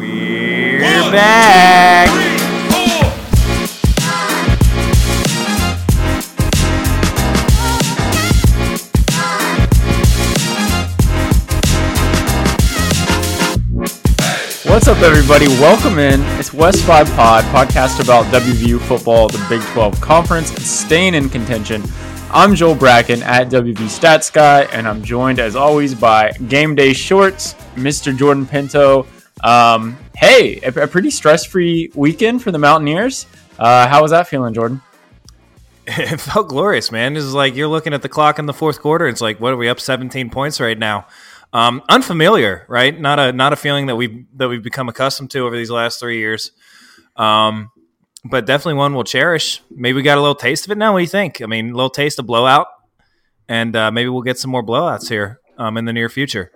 We're back. 3, 4. What's up, everybody? Welcome in. It's West 5 Pod, podcast about WVU football, the Big 12 Conference, and staying in contention. I'm Joel Bracken at WV Stats Guy, and I'm joined, as always, by Game Day Shorts, Mr. Jordan Pinto. Hey, a pretty stress-free weekend for the Mountaineers. How was that feeling, Jordan? It felt glorious, man. It was like you're looking at the clock in the fourth quarter. It's like, what are we up 17 points right now? Unfamiliar, right? Not a feeling that we've become accustomed to over these last 3 years. But definitely one we'll cherish. Maybe we got a little taste of it now. What do you think? I mean, a little taste of blowout, and maybe we'll get some more blowouts here in the near future.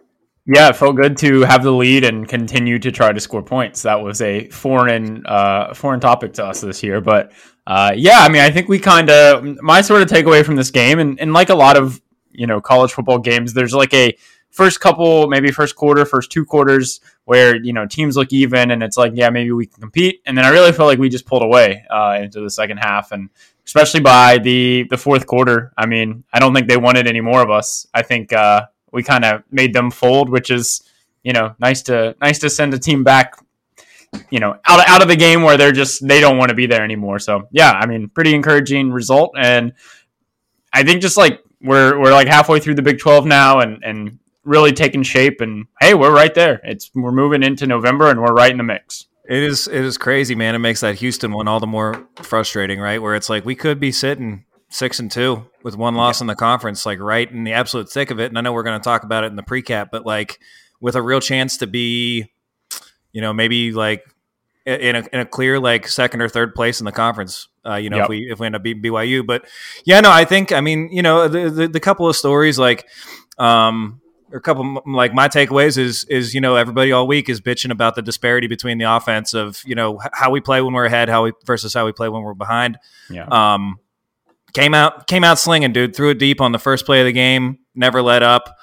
Yeah, it felt good to have the lead and continue to try to score points. That was a foreign topic to us this year. But yeah, I mean, I think we kind of, my sort of takeaway from this game, and like a lot of, you know, college football games, there's like a first couple, maybe first quarter, first two quarters where, you know, teams look even and it's like, yeah, maybe we can compete. And then I really felt like we just pulled away into the second half, and especially by the fourth quarter. I mean, I don't think they wanted any more of us. I think we kind of made them fold, which is, you know, nice to send a team back, you know, out of the game where they don't want to be there anymore. So yeah, I mean, pretty encouraging result. And I think just like we're like halfway through the Big 12 now and really taking shape, and hey, we're right there. We're moving into November and we're right in the mix. It is crazy, man. It makes that Houston one all the more frustrating, right? Where it's like we could be sitting 6-2 with one loss in the conference, like right in the absolute thick of it. And I know we're going to talk about it in the recap, but like with a real chance to be, you know, maybe like in a clear, like second or third place in the conference, you know, if we end up beating BYU. But yeah, no, I think, I mean, you know, the couple of stories, like, or a couple, like my takeaways is, you know, everybody all week is bitching about the disparity between the offense of, you know, how we play when we're ahead, versus how we play when we're behind. Yeah. Came out slinging, dude. Threw it deep on the first play of the game. Never let up.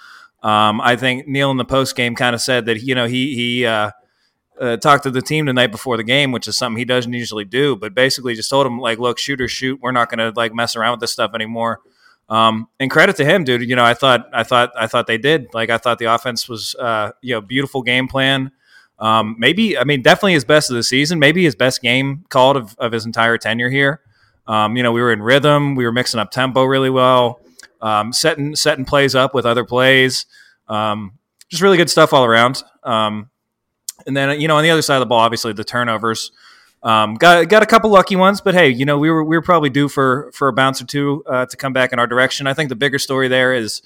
I think Neil in the post game kind of said that, you know, he talked to the team the night before the game, which is something he doesn't usually do. But basically, just told him like, look, shoot or shoot. We're not going to like mess around with this stuff anymore. And credit to him, dude. You know, I thought they did. Like, I thought the offense was, you know, beautiful game plan. Maybe, I mean, definitely his best of the season. Maybe his best game called of his entire tenure here. You know, we were in rhythm. We were mixing up tempo really well, setting plays up with other plays. Just really good stuff all around. And then, you know, on the other side of the ball, obviously the turnovers. Got a couple lucky ones, but hey, you know, we were probably due for a bounce or two to come back in our direction. I think the bigger story there is,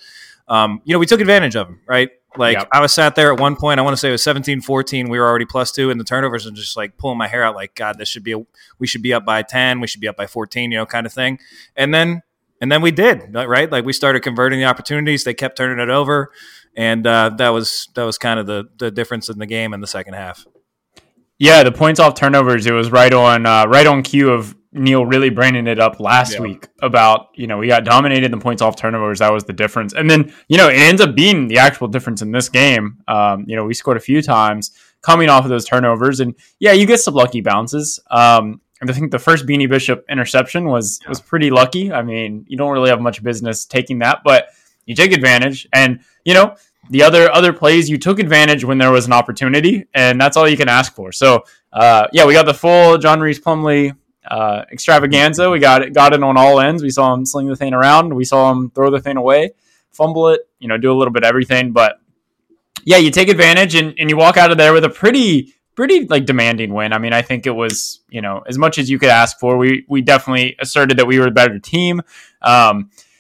you know, we took advantage of them, right? Like, yep. I was sat there at one point, I want to say it was 17-14, we were already +2 in the turnovers, and just like pulling my hair out like, God, we should be up by 10, we should be up by 14, you know, kind of thing. And then we did, right? Like, we started converting the opportunities, they kept turning it over, and that was kind of the difference in the game in the second half. Yeah, the points off turnovers, it was right on cue of Neil really bringing it up last week about, you know, we got dominated in the points off turnovers. That was the difference. And then, you know, it ends up being the actual difference in this game. You know, we scored a few times coming off of those turnovers. And yeah, you get some lucky bounces. And I think the first Beanie Bishop interception was pretty lucky. I mean, you don't really have much business taking that, but you take advantage. And, you know, the other plays, you took advantage when there was an opportunity, and that's all you can ask for. So, yeah, we got the full John Rhys Plumlee extravaganza. We got it on all ends. We saw him sling the thing around. We saw him throw the thing away, fumble it, you know, do a little bit of everything. But, yeah, you take advantage, and you walk out of there with a pretty like demanding win. I mean, I think it was, you know, as much as you could ask for. We definitely asserted that we were the better team.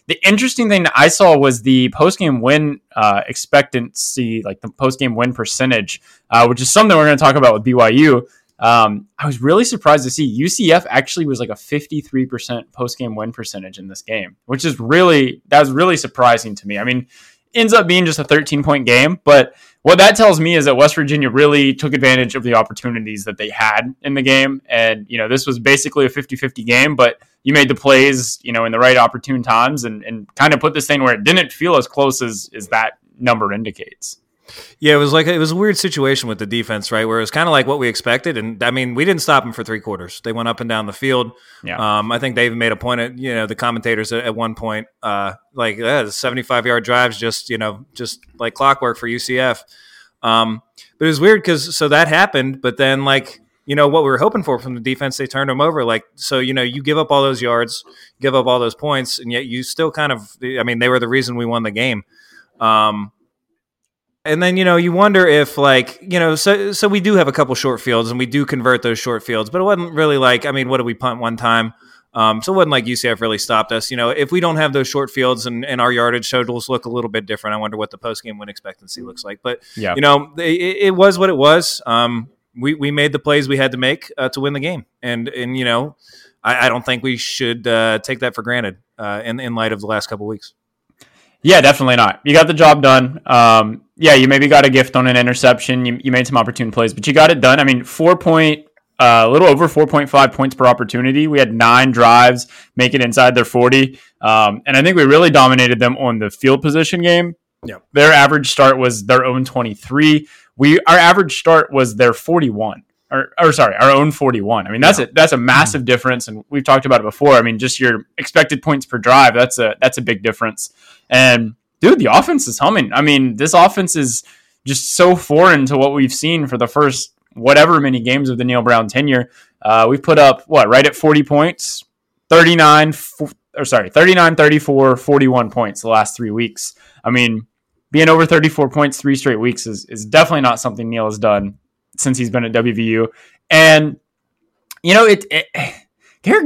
The interesting thing that I saw was the post-game win expectancy, like the post-game win percentage, which is something we're going to talk about with BYU. I was really surprised to see UCF actually was like a 53% post-game win percentage in this game, which is really, that was really surprising to me. I mean, ends up being just a 13-point game, but what that tells me is that West Virginia really took advantage of the opportunities that they had in the game. And, you know, this was basically a 50-50 game, but you made the plays, you know, in the right opportune times and kind of put this thing where it didn't feel as close as that number indicates. Yeah, it was a weird situation with the defense, right? Where it was kind of like what we expected. And I mean, we didn't stop them for three quarters. They went up and down the field. Yeah. I think they even made a point at, you know, the commentators at one point, the 75-yard drives, just like clockwork for UCF. But it was weird because that happened, but then what we were hoping for from the defense, they turned them over. You give up all those yards, give up all those points, and yet you still they were the reason we won the game. And then, you wonder if so we do have a couple short fields and we do convert those short fields, but it wasn't really what did we punt one time? So it wasn't like UCF really stopped us. If we don't have those short fields and our yardage totals look a little bit different, I wonder what the post-game win expectancy looks like. But, yeah. It was what it was. We made the plays we had to make to win the game. And I don't think we should take that for granted in light of the last couple weeks. Yeah, definitely not. You got the job done. You maybe got a gift on an interception. You made some opportune plays, but you got it done. I mean, a little over 4.5 points per opportunity. We had 9 drives, make it inside their 40. And I think we really dominated them on the field position game. Yep. Their average start was their own 23. Our average start was their 41. Our own 41. I mean, that's a massive difference, and we've talked about it before. I mean, just your expected points per drive, that's a big difference. And dude, the offense is humming. I mean, this offense is just so foreign to what we've seen for the first whatever many games of the Neil Brown tenure. We've put up right at 40 points, 39, 34, 41 points the last 3 weeks. I mean, being over 34 points 3 straight weeks is definitely not something Neil has done since he's been at WVU. And, Garrett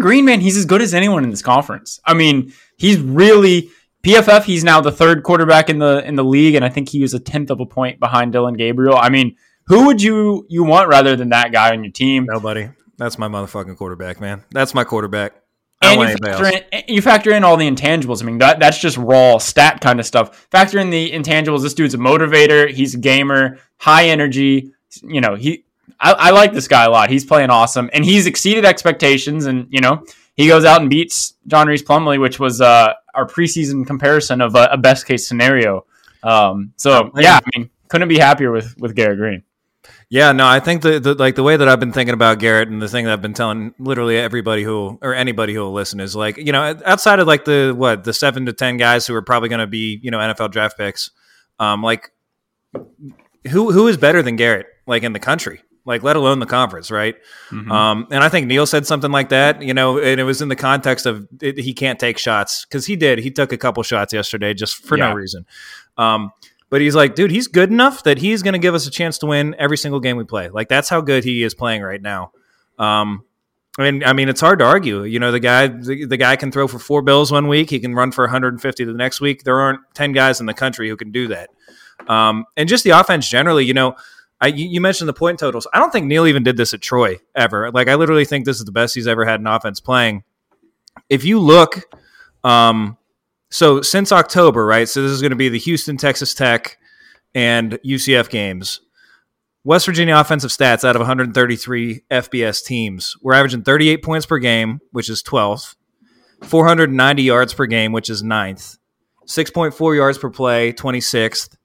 Green, man, he's as good as anyone in this conference. I mean, he's really PFF. He's now the third quarterback in the league. And I think he was a 10th of a point behind Dylan Gabriel. I mean, who would you want rather than that guy on your team? Nobody. That's my motherfucking quarterback, man. That's my quarterback. And you factor in all the intangibles. I mean, that's just raw stat kind of stuff. Factor in the intangibles. This dude's a motivator. He's a gamer, high energy. I like this guy a lot. He's playing awesome, and he's exceeded expectations. And he goes out and beats John Rhys Plumlee, which was our preseason comparison of a best case scenario. Couldn't be happier with Garrett Green. Yeah, no, I think the way that I've been thinking about Garrett, and the thing that I've been telling literally everybody anybody who will listen is outside of the 7 to 10 guys who are probably going to be NFL draft picks, who is better than Garrett? In the country, let alone the conference, right? Mm-hmm. And I think Neil said something like that, and it was in the context of he can't take shots, because he did. He took a couple shots yesterday just for no reason. But he's like, dude, he's good enough that he's going to give us a chance to win every single game we play. That's how good he is playing right now. I mean, it's hard to argue. The guy can throw for $4 bills one week. He can run for 150 the next week. There aren't 10 guys in the country who can do that. And just the offense generally, you mentioned the point totals. I don't think Neil even did this at Troy ever. I literally think this is the best he's ever had in offense playing. If you look, so since October, right? So this is going to be the Houston, Texas Tech, and UCF games. West Virginia offensive stats out of 133 FBS teams. We're averaging 38 points per game, which is 12th, 490 yards per game, which is 9th, 6.4 yards per play, 26th,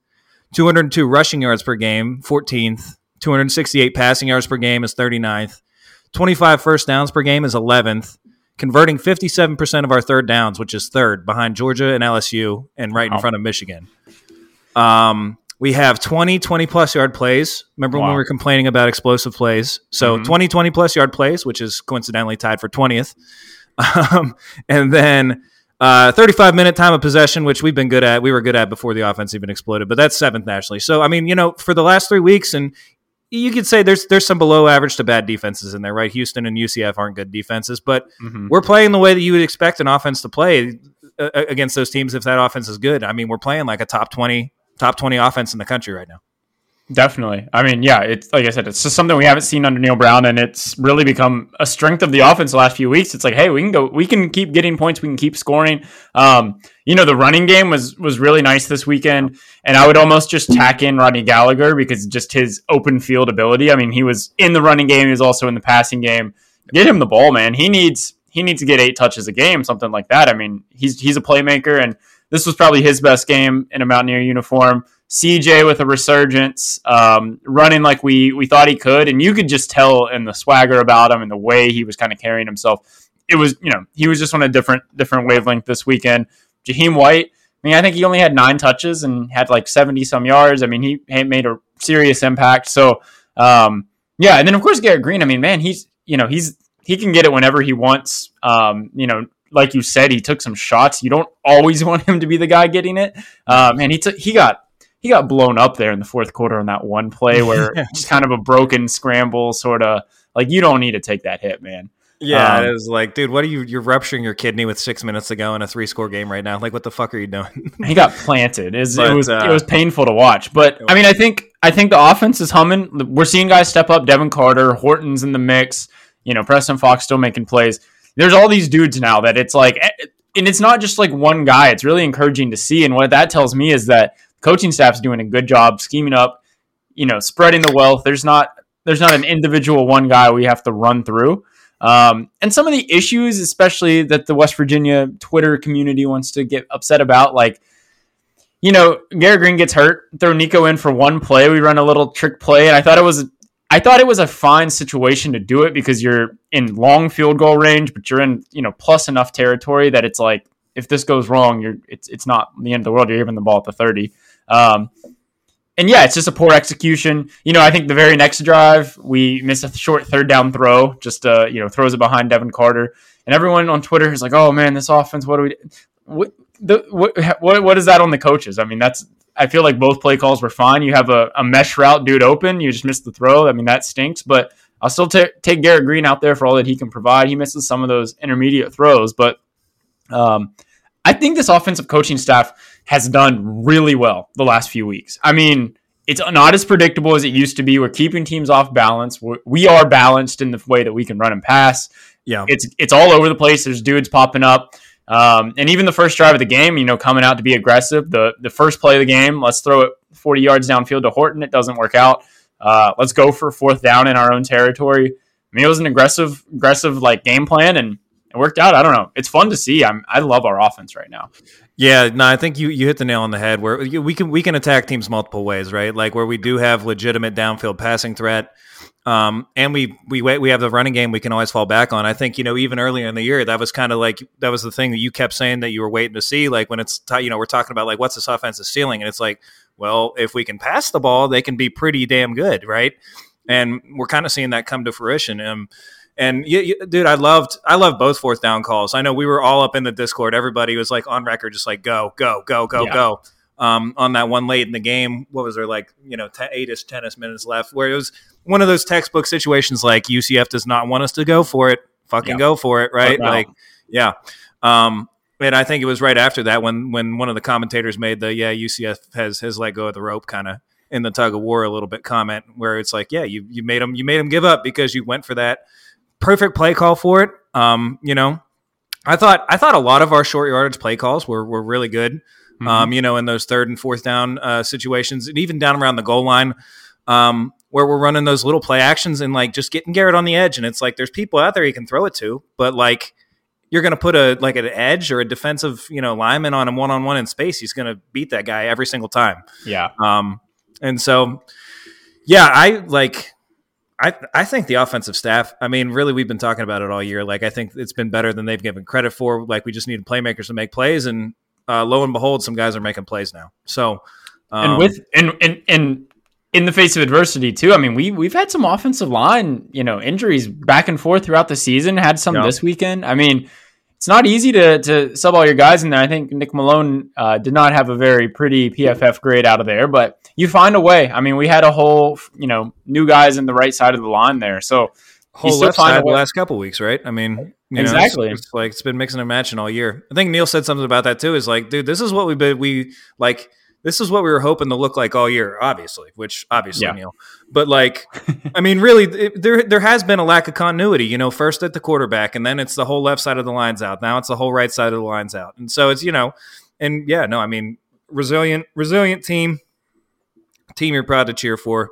202 rushing yards per game, 14th. 268 passing yards per game is 39th. 25 first downs per game is 11th. Converting 57% of our third downs, which is third, behind Georgia and LSU and right in front of Michigan. We have 20-plus yard plays. Remember when we were complaining about explosive plays? So 20-plus yard plays, which is coincidentally tied for 20th. And then 35-minute time of possession, which we've been good at. We were good at before the offense even exploded, but that's 7th nationally. So, I mean, for the last 3 weeks, and you could say there's some below average to bad defenses in there, right? Houston and UCF aren't good defenses, but we're playing the way that you would expect an offense to play. against those teams if that offense is good. I mean, we're playing like a top 20 offense in the country right now. Definitely. I mean, yeah, it's like I said, it's just something we haven't seen under Neil Brown, and it's really become a strength of the offense the last few weeks. It's like, hey, we can keep getting points, we can keep scoring. You know, the running game was really nice this weekend, and I would almost just tack in Rodney Gallagher because just his open field ability. I mean, he was in the running game, he was also in the passing game. Get him the ball, man. He needs to get 8 touches a game, something like that. I mean, he's a playmaker, and this was probably his best game in a Mountaineer uniform. CJ with a resurgence, running like we thought he could, and you could just tell in the swagger about him and the way he was kind of carrying himself. It was, you know, he was just on a different wavelength this weekend. Jaheim White, I mean, I think he only had 9 touches and had like 70 some yards. I mean, he made a serious impact. So, yeah, and then of course Garrett Green. I mean, man, he can get it whenever he wants. You know, like you said, he took some shots. You don't always want him to be the guy getting it. And he got blown up there in the fourth quarter on that one play where it's kind of a broken scramble, sort of like you don't need to take that hit, man. Yeah. It was like, dude, what are you, you're rupturing your kidney with 6 minutes to go in a 3-score game right now. Like, what the fuck are you doing? He got planted. It was painful to watch, but I mean, I think the offense is humming. We're seeing guys step up. Devin Carter, Horton's in the mix, you know, Preston Fox still making plays. There's all these dudes now that it's like, and it's not just like one guy. It's really encouraging to see. And what that tells me is that coaching staff's doing a good job scheming up, you know, spreading the wealth. There's not an individual one guy we have to run through. And some of the issues, especially that the West Virginia Twitter community wants to get upset about, like, you know, Garrett Green gets hurt, throw Nico in for one play. We run a little trick play, and I thought it was a fine situation to do it because you're in long field goal range, but you're in, you know, plus enough territory that it's like, if this goes wrong, it's not the end of the world. You're giving the ball at the 30. And yeah, it's just a poor execution. You know, I think the very next drive, we miss a short third down throw, just, you know, throws it behind Devin Carter, and everyone on Twitter is like, oh man, this offense, what is that on the coaches? I mean, I feel like both play calls were fine. You have a mesh route dude open, you just missed the throw. I mean, that stinks, but I'll still take Garrett Green out there for all that he can provide. He misses some of those intermediate throws, but, I think this offensive coaching staff has done really well the last few weeks. I mean, it's not as predictable as it used to be. We're keeping teams off balance. We are balanced in the way that we can run and pass. Yeah, it's all over the place. There's dudes popping up. And even the first drive of the game, you know, coming out to be aggressive. The first play of the game, let's throw it 40 yards downfield to Horton. It doesn't work out. Let's go for fourth down in our own territory. I mean, it was an aggressive like game plan, and it worked out. I don't know. It's fun to see. I love our offense right now. Yeah, no, I think you hit the nail on the head where we can attack teams multiple ways, right? Like where we do have legitimate downfield passing threat, and we have the running game we can always fall back on. I think, you know, even earlier in the year, that was kind of like that was the thing that you kept saying that you were waiting to see. Like when it's you know, we're talking about like what's this offensive ceiling, and it's like, well, if we can pass the ball, they can be pretty damn good, right? And we're kind of seeing that come to fruition. And dude, I loved both fourth down calls. I know we were all up in the Discord. Everybody was like on record, just like go. On that one late in the game, what was there, like, you know, 8-ish minutes left, where it was one of those textbook situations like UCF does not want us to go for it. Fucking go for it, right? Oh, no. Like, yeah. And I think it was right after that when one of the commentators made the UCF has let go of the rope kind of in the tug of war a little bit comment, where it's like, yeah, you made them give up because you went for that. Perfect play call for it. You know, I thought a lot of our short yardage play calls were really good. Mm-hmm. You know, in those third and fourth down situations, and even down around the goal line, where we're running those little play actions and like just getting Garrett on the edge. And it's like there's people out there you can throw it to, but like you're going to put a like an edge or a defensive, you know, lineman on him one-on-one in space, he's going to beat that guy every single time. Yeah. And so, yeah, I think the offensive staff, I mean, really, we've been talking about it all year. Like, I think it's been better than they've given credit for. Like, we just needed playmakers to make plays, and lo and behold, some guys are making plays now. So, and in the face of adversity too. I mean, we've had some offensive line, you know, injuries back and forth throughout the season. Had some this weekend. I mean, it's not easy to sub all your guys in there. I think Nick Malone did not have a very pretty PFF grade out of there, but you find a way. I mean, we had a whole, you know, new guys in the right side of the line there. So whole left side the last couple weeks, right? I mean, exactly. It's like it's been mixing and matching all year. I think Neil said something about that too. Is like, dude, this is what we've been. This is what we were hoping to look like all year, obviously, yeah. Neil. But like, I mean, really, there has been a lack of continuity, first at the quarterback, and then it's the whole left side of the line's out. Now it's the whole right side of the line's out. And so it's, resilient team you're proud to cheer for.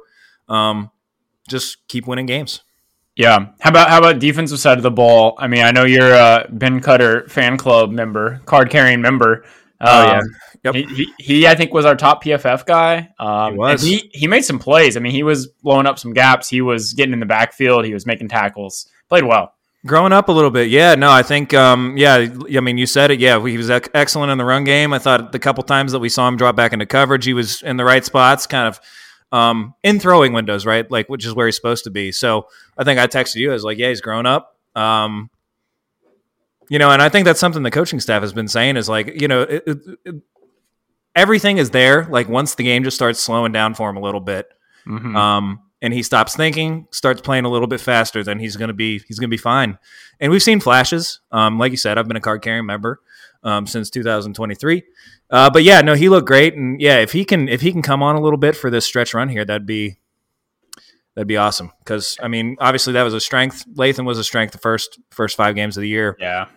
Just keep winning games. Yeah. How about defensive side of the ball? I mean, I know you're a Ben Cutter fan club member, card-carrying member. Yep. He I think was our top PFF guy. He was. And he made some plays. I mean, he was blowing up some gaps. He was getting in the backfield. He was making tackles. Played well. Growing up a little bit. Yeah, no, I think, I mean, you said it. Yeah, he was excellent in the run game. I thought the couple times that we saw him drop back into coverage, he was in the right spots, kind of in throwing windows, right? Like, which is where he's supposed to be. So I think I texted you. I was like, yeah, he's grown up. And I think that's something the coaching staff has been saying is like, everything is there. Like once the game just starts slowing down for him a little bit, mm-hmm. And he stops thinking, starts playing a little bit faster, then he's gonna be fine. And we've seen flashes. Like you said, I've been a card carrying member since 2023. But yeah, no, he looked great. And yeah, if he can come on a little bit for this stretch run here, that'd be awesome. Because I mean, obviously that was a strength. Latham was a strength the first 5 games of the year. Yeah.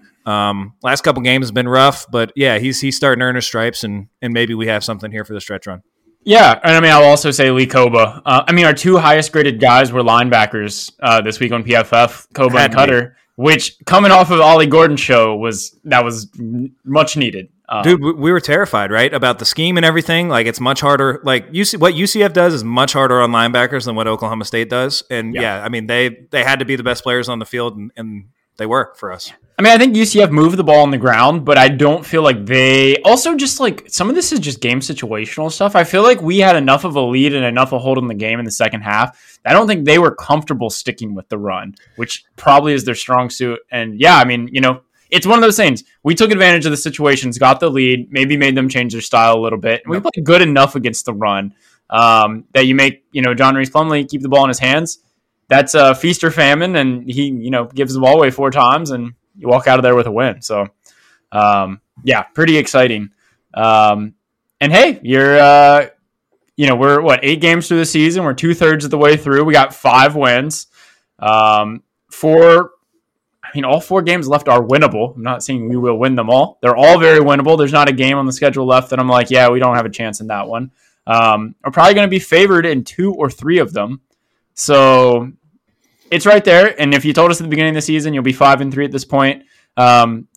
Last couple games have been rough, but yeah, he's starting to earn his stripes, and maybe we have something here for the stretch run. Yeah, and I mean, I'll also say Lee Koba. Our two highest graded guys were linebackers this week on PFF, Koba and Cutter, which coming off of Ollie Gordon's show was much needed. Dude, we were terrified, right, about the scheme and everything. Like, it's much harder. Like, what UCF does is much harder on linebackers than what Oklahoma State does. And yeah, I mean, they had to be the best players on the field, and they were for us. I mean, I think UCF moved the ball on the ground, but I don't feel like they also just like some of this is just game situational stuff. I feel like we had enough of a lead and enough of a hold on the game in the second half. I don't think they were comfortable sticking with the run, which probably is their strong suit. And yeah, I mean, it's one of those things. We took advantage of the situations, got the lead, maybe made them change their style a little bit. And we played good enough against the run that you make, John Rhys Plumlee keep the ball in his hands. That's a feast or famine. And he, gives the ball away 4 times and you walk out of there with a win. So, pretty exciting. And hey, you're, we're 8 games through the season. We're 2/3 of the way through. We got 5 wins. 4 games left are winnable. I'm not saying we will win them all. They're all very winnable. There's not a game on the schedule left that I'm like, yeah, we don't have a chance in that one. We're probably going to be favored in 2 or 3 of them. So it's right there. And if you told us at the beginning of the season, you'll be 5-3 at this point.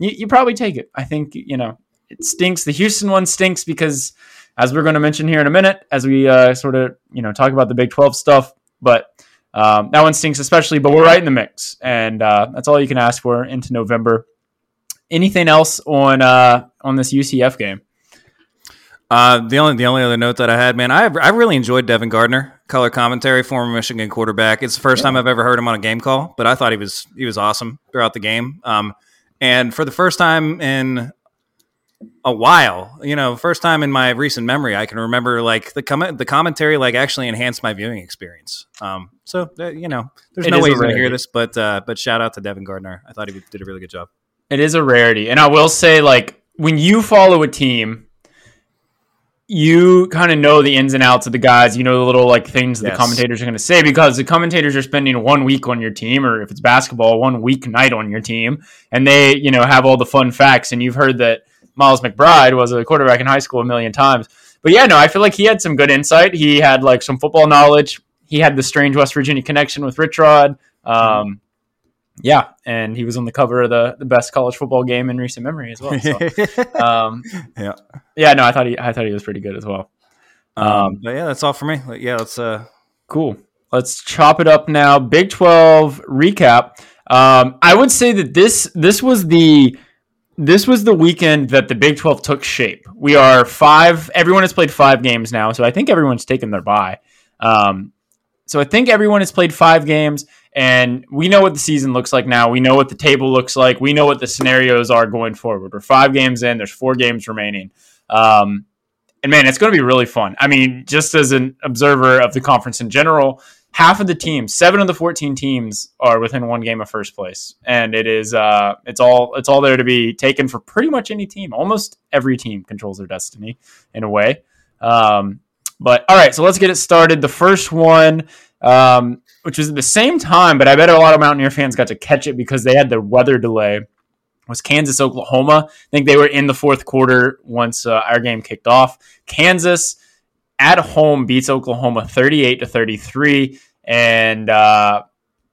You probably take it. I think, it stinks. The Houston one stinks because as we're going to mention here in a minute, as we sort of talk about the Big 12 stuff, but that one stinks especially, but we're right in the mix. And that's all you can ask for into November. Anything else on this UCF game? The only other note that I had, man, I really enjoyed Devin Gardner, color commentary, former Michigan quarterback. It's the first time I've ever heard him on a game call, but I thought he was awesome throughout the game. And for the first time in a while, first time in my recent memory, I can remember like the commentary like actually enhanced my viewing experience. There's no way you're going to hear this, but shout out to Devin Gardner. I thought he did a really good job. It is a rarity, and I will say like when you follow a team, you kind of know the ins and outs of the guys, the little like things that the commentators are going to say, because the commentators are spending 1 week on your team, or if it's basketball, 1 week night on your team. And they, have all the fun facts. And you've heard that Miles McBride was a quarterback in high school a million times, but yeah, no, I feel like he had some good insight. He had like some football knowledge. He had the strange West Virginia connection with Rich Rod. Yeah, and he was on the cover of the best college football game in recent memory as well. So, I thought he was pretty good as well. That's all for me. That's cool. Let's chop it up now. Big 12 recap. I would say that this was the weekend that the Big 12 took shape. We are 5. Everyone has played 5 games now, so I think everyone's taken their bye. So I think everyone has played 5 games. And we know what the season looks like now. We know what the table looks like. We know what the scenarios are going forward. We're 5 games in. There's 4 games remaining. And man, it's going to be really fun. I mean, just as an observer of the conference in general, half of the teams, 7 of the 14 teams, are within one game of first place, and it is it's all there to be taken for pretty much any team. Almost every team controls their destiny in a way. But all right, so let's get it started. The first one, which was at the same time, but I bet a lot of Mountaineer fans got to catch it because they had the weather delay, was Kansas, Oklahoma. I think they were in the fourth quarter once our game kicked off. Kansas at home beats Oklahoma 38-33. And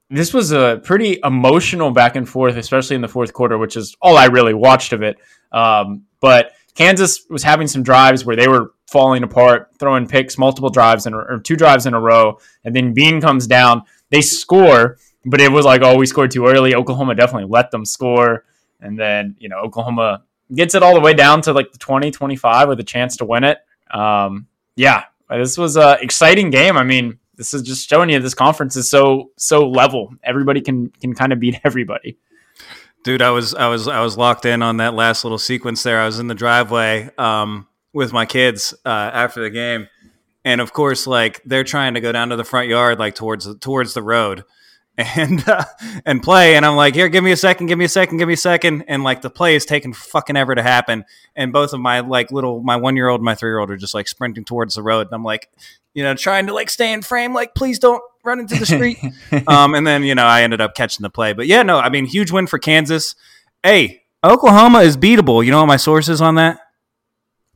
this was a pretty emotional back and forth, especially in the fourth quarter, which is all I really watched of it. But Kansas was having some drives where they were falling apart, throwing picks, multiple drives, or 2 drives in a row. And then Bean comes down. They score, but it was like, oh, we scored too early. Oklahoma definitely let them score. And then, you know, Oklahoma gets it all the way down to like the 20-25 with a chance to win it. Yeah, this was an exciting game. I mean, this is just showing you this conference is so level. Everybody can kind of beat everybody. Dude, I was locked in on that last little sequence there. I was in the driveway with my kids after the game, and of course, like they're trying to go down to the front yard, like towards the road, and play. And I'm like, here, give me a second. And like the play is taking fucking ever to happen. And both of my like my 1-year-old and my 3-year-old are just like sprinting towards the road. And I'm like, you know, trying to like stay in frame, like please don't run into the street. And then, you know, I ended up catching the play. But yeah, no, I mean, huge win for Kansas. Hey, Oklahoma is beatable. You know my sources on that?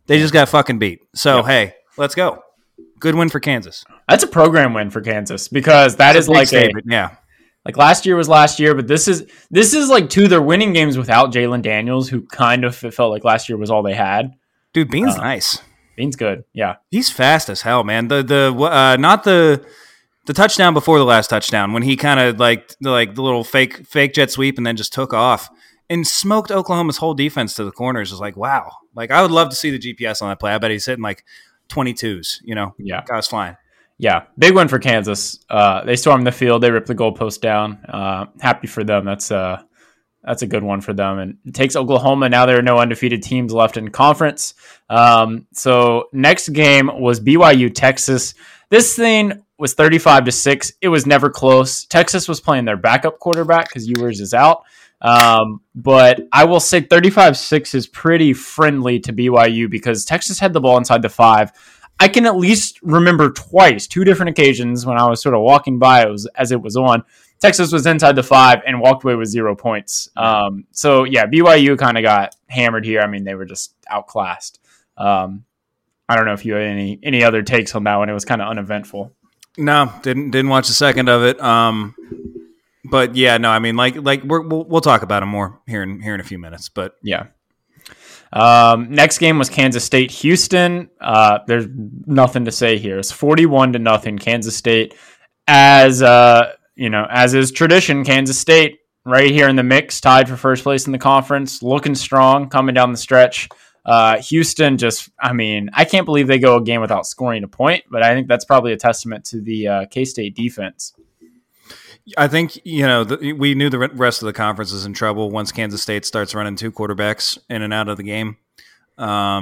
They just got fucking beat. So, hey, let's go. Good win for Kansas. That's a program win for Kansas because that is like a – yeah. Like last year was last year, but this is like 2, they're winning games without Jalen Daniels, who kind of it felt like last year was all they had. Dude, Bean's nice. Bean's good. Yeah, he's fast as hell, man. The touchdown before the last touchdown when he kind of like the little fake jet sweep and then just took off and smoked Oklahoma's whole defense to the corners. Is like wow. Like I would love to see the GPS on that play. I bet he's hitting like 22s. You know, yeah, guy's flying. Yeah, big win for Kansas. They stormed the field. They ripped the goalpost down. Happy for them. That's a good one for them. And it takes Oklahoma. Now there are no undefeated teams left in conference. So next game was BYU, Texas. This thing was 35-6. It was never close. Texas was playing their backup quarterback because Ewers is out. But I will say 35-6 is pretty friendly to BYU because Texas had the ball inside the 5. I can at least remember 2 different occasions when I was sort of walking by as it was on. Texas was inside the 5 and walked away with 0 points. So, yeah, BYU kind of got hammered here. I mean, they were just outclassed. I don't know if you had any other takes on that one. It was kind of uneventful. No, didn't watch a second of it. But, yeah, no, I mean, like we'll talk about it more here in a few minutes. But, yeah. Next game was Kansas State, Houston. There's nothing to say here. It's 41-0 Kansas State. As is tradition, Kansas State right here in the mix, tied for first place in the conference, looking strong, coming down the stretch. Houston just, I mean, I can't believe they go a game without scoring a point, but I think that's probably a testament to the K-State defense. I think, you know, we knew the rest of the conference is in trouble once Kansas State starts running 2 quarterbacks in and out of the game. I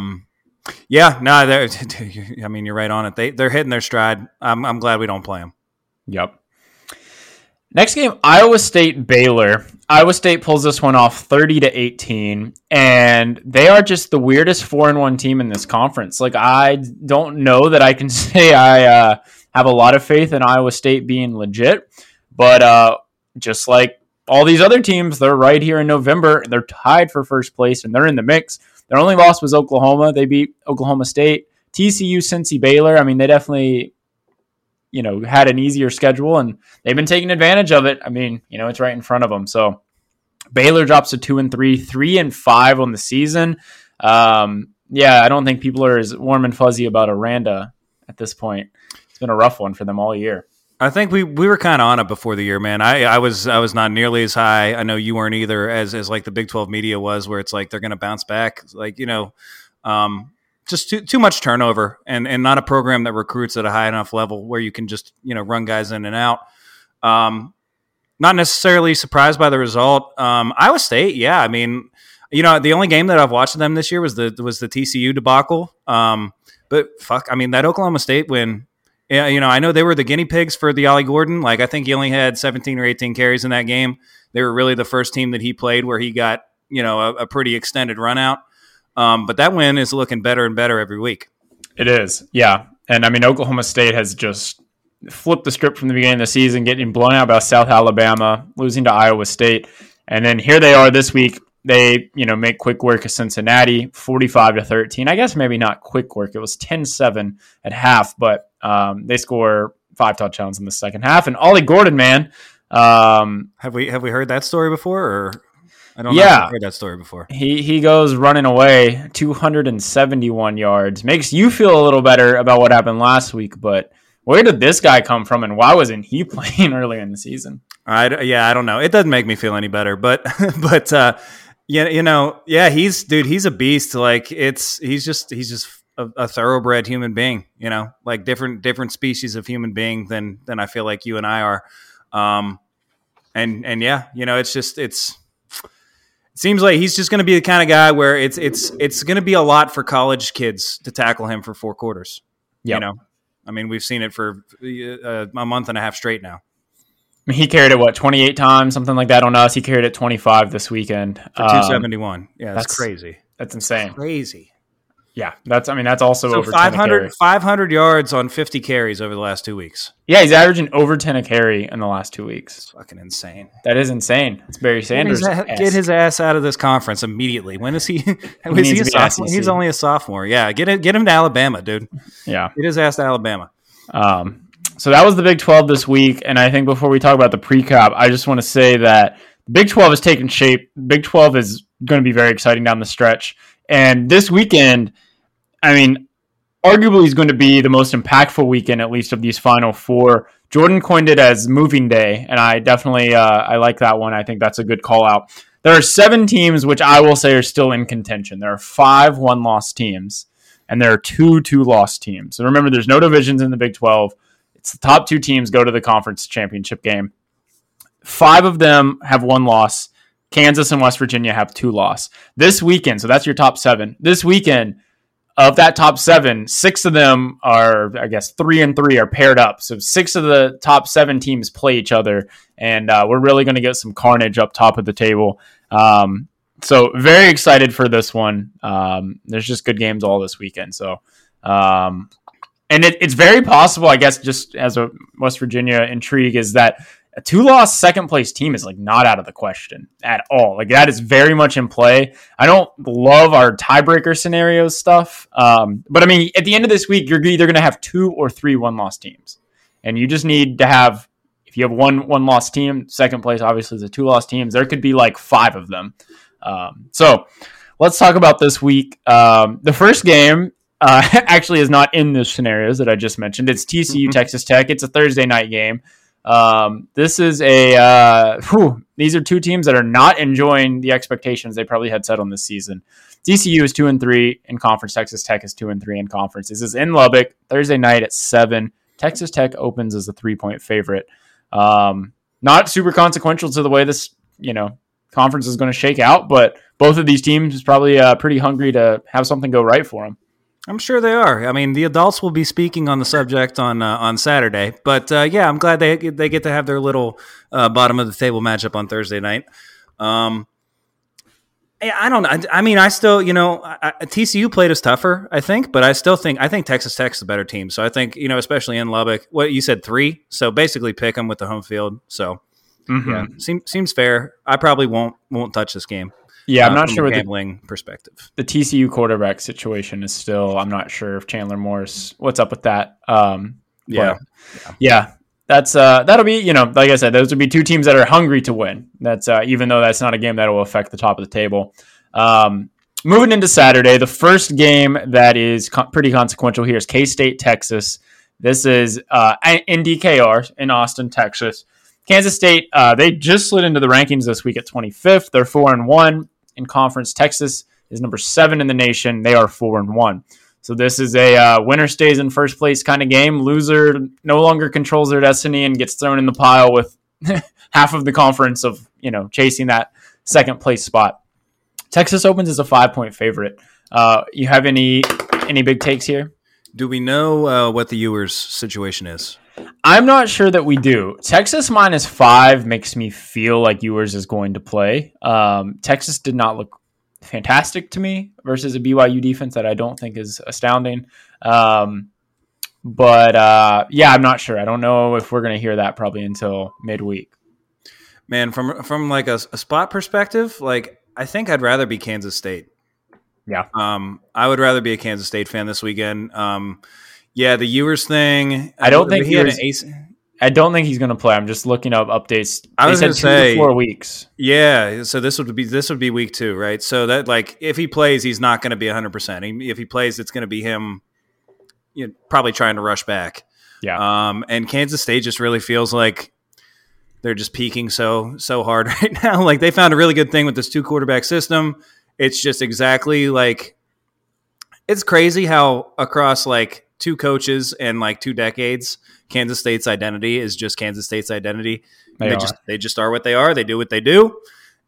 mean, you're right on it. They're hitting their stride. I'm glad we don't play them. Yep. Next game, Iowa State, Baylor. Iowa State pulls this one off 30-18, and they are just the weirdest 4-1 team in this conference. Like, I don't know that I can say I have a lot of faith in Iowa State being legit. But just like all these other teams, they're right here in November. They're tied for first place, and they're in the mix. Their only loss was Oklahoma. They beat Oklahoma State, TCU, Cincy, Baylor. I mean, they definitely, you know, had an easier schedule, and they've been taking advantage of it. I mean, you know, it's right in front of them. So Baylor drops to 2-3, 3-5 on the season. Yeah, I don't think people are as warm and fuzzy about Aranda at this point. It's been a rough one for them all year. I think we were kind of on it before the year, man. I was not nearly as high. I know you weren't either as like the Big 12 media was, where it's like they're going to bounce back. It's like, you know, just too much turnover and not a program that recruits at a high enough level where you can just, you know, run guys in and out. Not necessarily surprised by the result. Iowa State, yeah. I mean, you know, the only game that I've watched them this year was the TCU debacle. But fuck, I mean, that Oklahoma State win Yeah, you know, I know they were the guinea pigs for the Ollie Gordon. Like, I think he only had 17 or 18 carries in that game. They were really the first team that he played where he got, you know, a pretty extended run out. But that win is looking better and better every week. It is. Yeah. And I mean, Oklahoma State has just flipped the script from the beginning of the season, getting blown out by South Alabama, losing to Iowa State. And then here they are this week. They, you know, make quick work of Cincinnati, 45-13. I guess maybe not quick work. It was 10-7 at half, but they score 5 touchdowns in the second half. And Ollie Gordon, man, have we heard that story before? Or I don't know if I've heard that story before. He goes running away, 271 yards. Makes you feel a little better about what happened last week, but where did this guy come from, and why wasn't he playing earlier in the season? I don't know. It doesn't make me feel any better, but. Yeah, you know, he's a beast. Like, he's just a thoroughbred human being, you know, like different species of human being than I feel like you and I are. And yeah, you know, it seems like he's just going to be the kind of guy where it's going to be a lot for college kids to tackle him for 4 quarters. Yep. You know, I mean, we've seen it for a month and a half straight now. I mean, he carried it, 28 times, something like that on us. He carried it 25 this weekend. For 271. Yeah, that's crazy. That's insane. That's crazy. Yeah, that's also over 500 yards on 50 carries over the last 2 weeks. Yeah, he's averaging over 10 a carry in the last 2 weeks. It's fucking insane. That is insane. It's Barry Sanders. Get his ass out of this conference immediately. When is he? Is he a sophomore? He's only a sophomore. Yeah, get him to Alabama, dude. Yeah, get his ass to Alabama. So that was the Big 12 this week, and I think before we talk about the pre-cop, I just want to say that the Big 12 has taken shape. Big 12 is going to be very exciting down the stretch. And this weekend, I mean, arguably is going to be the most impactful weekend, at least of these Final Four. Jordan coined it as moving day, and I definitely I like that one. I think that's a good call-out. There are 7 teams, which I will say are still in contention. There are 5 one-loss teams, and there are 2 two-loss teams. So remember, there's no divisions in the Big 12. It's the top 2 teams go to the conference championship game. 5 of them have one loss. Kansas and West Virginia have 2 loss. This weekend, so that's your top 7. This weekend, of that top 7, 6 of them are, I guess, 3-3 are paired up. So 6 of the top 7 teams play each other, and we're really going to get some carnage up top of the table. So very excited for this one. There's just good games all this weekend. So, and it's very possible, I guess, just as a West Virginia intrigue, is that a 2-loss second-place team is, like, not out of the question at all. Like, that is very much in play. I don't love our tiebreaker scenario stuff. But, I mean, at the end of this week, you're either going to have 2 or 3 one-loss teams. And you just need to have, if you have one-loss team, second place, obviously, is a 2-loss team. There could be, like, 5 of them. So let's talk about this week. The first game actually is not in the scenarios that I just mentioned. It's TCU, Texas Tech. It's a Thursday night game. This is these are 2 teams that are not enjoying the expectations they probably had set on this season. TCU is 2-3 in conference. Texas Tech is 2-3 in conference. This is in Lubbock, Thursday night at 7. Texas Tech opens as a 3-point favorite. Not super consequential to the way this, you know, conference is going to shake out, but both of these teams is probably pretty hungry to have something go right for them. I'm sure they are. I mean, the adults will be speaking on the subject on Saturday, but yeah, I'm glad they get to have their little bottom of the table matchup on Thursday night. I don't know. I mean, I still, you know, TCU played us tougher, I think, but I think Texas Tech's the better team. So I think, you know, especially in Lubbock, what you said, 3. So basically, pick them with the home field. So yeah, seems fair. I probably won't touch this game. Yeah, I'm not sure. From a gambling perspective, the TCU quarterback situation is still. I'm not sure if Chandler Morris. What's up with that? Yeah. That's that'll be, you know, like I said, those would be 2 teams that are hungry to win. That's even though that's not a game that will affect the top of the table. Moving into Saturday, the first game that is pretty consequential here is K-State, Texas. This is NDKR in Austin, Texas. Kansas State, they just slid into the rankings this week at 25th. They're 4-1 in conference. Texas is number 7 in the nation. They are 4-1. So this is a winner stays in first place kind of game. Loser no longer controls their destiny and gets thrown in the pile with half of the conference of, you know, chasing that second place spot. Texas opens as a 5-point favorite. You have any big takes here? Do we know what the Ewers situation is? I'm not sure that we do. Texas -5 makes me feel like Ewers is going to play. Texas did not look fantastic to me versus a BYU defense that I don't think is astounding. But I'm not sure. I don't know if we're going to hear that probably until midweek. Man, from like a spot perspective, like I think I'd rather be Kansas State. Yeah. I would rather be a Kansas State fan this weekend. Yeah, the Ewers thing. I don't think he's going to play. I'm just looking up updates. I was going to say 2 to 4 weeks. Yeah, so this would be week 2, right? So that like if he plays, he's not going to be 100%. If he plays, it's going to be him, you know, probably trying to rush back. Yeah. And Kansas State just really feels like they're just peaking so hard right now. Like they found a really good thing with this 2-quarterback system. It's just exactly like it's crazy how across like 2 coaches and like 2 decades, Kansas State's identity is just Kansas State's identity. They just are what they are. They do what they do,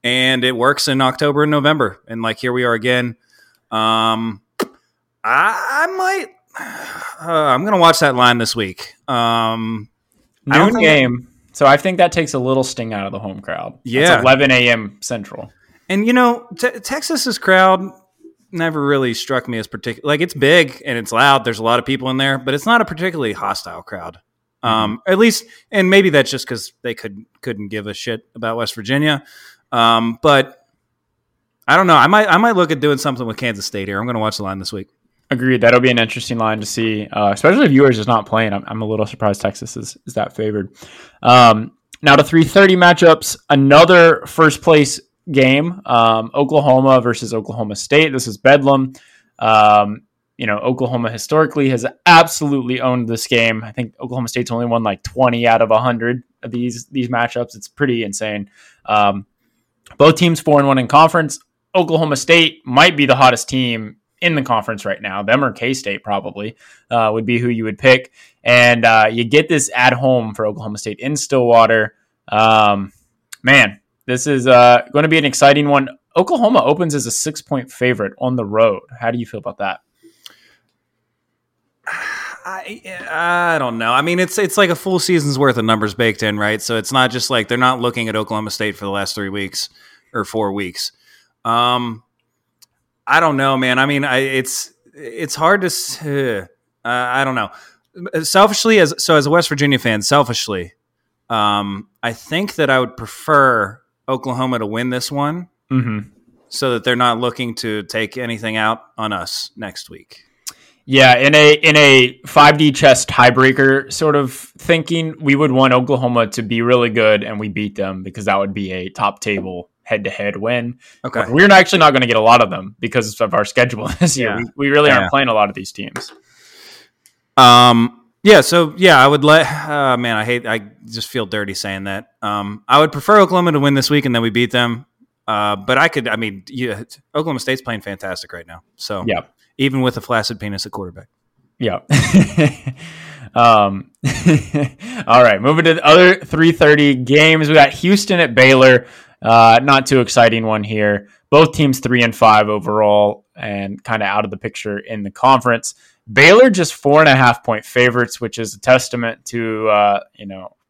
and it works in October and November. And like here we are again. I'm gonna watch that line this week. Noon game. So I think that takes a little sting out of the home crowd. Yeah. It's 11 a.m. Central. And, you know, Texas's crowd never really struck me as particular. Like, it's big and it's loud. There's a lot of people in there, but it's not a particularly hostile crowd. At least, and maybe that's just because they couldn't give a shit about West Virginia. But I don't know. I might look at doing something with Kansas State here. I'm going to watch the line this week. Agreed. That'll be an interesting line to see, especially if Ewers is not playing. I'm a little surprised Texas is that favored. Now to 3:30 matchups, another first place game, Oklahoma versus Oklahoma State. This is Bedlam. Oklahoma historically has absolutely owned this game. I think Oklahoma State's only won like 20 out of 100 of these matchups. It's pretty insane. Both teams 4-1 in conference. Oklahoma State might be the hottest team in the conference right now. Them or K-State probably would be who you would pick. And you get this at home for Oklahoma State in Stillwater. Man, this is going to be an exciting one. Oklahoma opens as a 6-point favorite on the road. How do you feel about that? I don't know. I mean, it's like a full season's worth of numbers baked in, right? So it's not just like they're not looking at Oklahoma State for the last 3 weeks or 4 weeks. I don't know, man. I mean, it's hard to. I don't know. As a West Virginia fan, selfishly, I think that I would prefer Oklahoma to win this one, so that they're not looking to take anything out on us next week. Yeah, in a 5D chess tiebreaker sort of thinking, we would want Oklahoma to be really good, and we beat them because that would be a top table head-to-head win. Okay. We're actually not going to get a lot of them because of our schedule this year. We really aren't playing a lot of these teams. I would I just feel dirty saying that. I would prefer Oklahoma to win this week and then we beat them. But Oklahoma State's playing fantastic right now. So even with a flaccid penis at quarterback. Yeah. All right, moving to the other 3:30 games. We got Houston at Baylor. Not too exciting one here. Both teams 3-5 overall and kind of out of the picture in the conference. Baylor just 4.5-point favorites, which is a testament to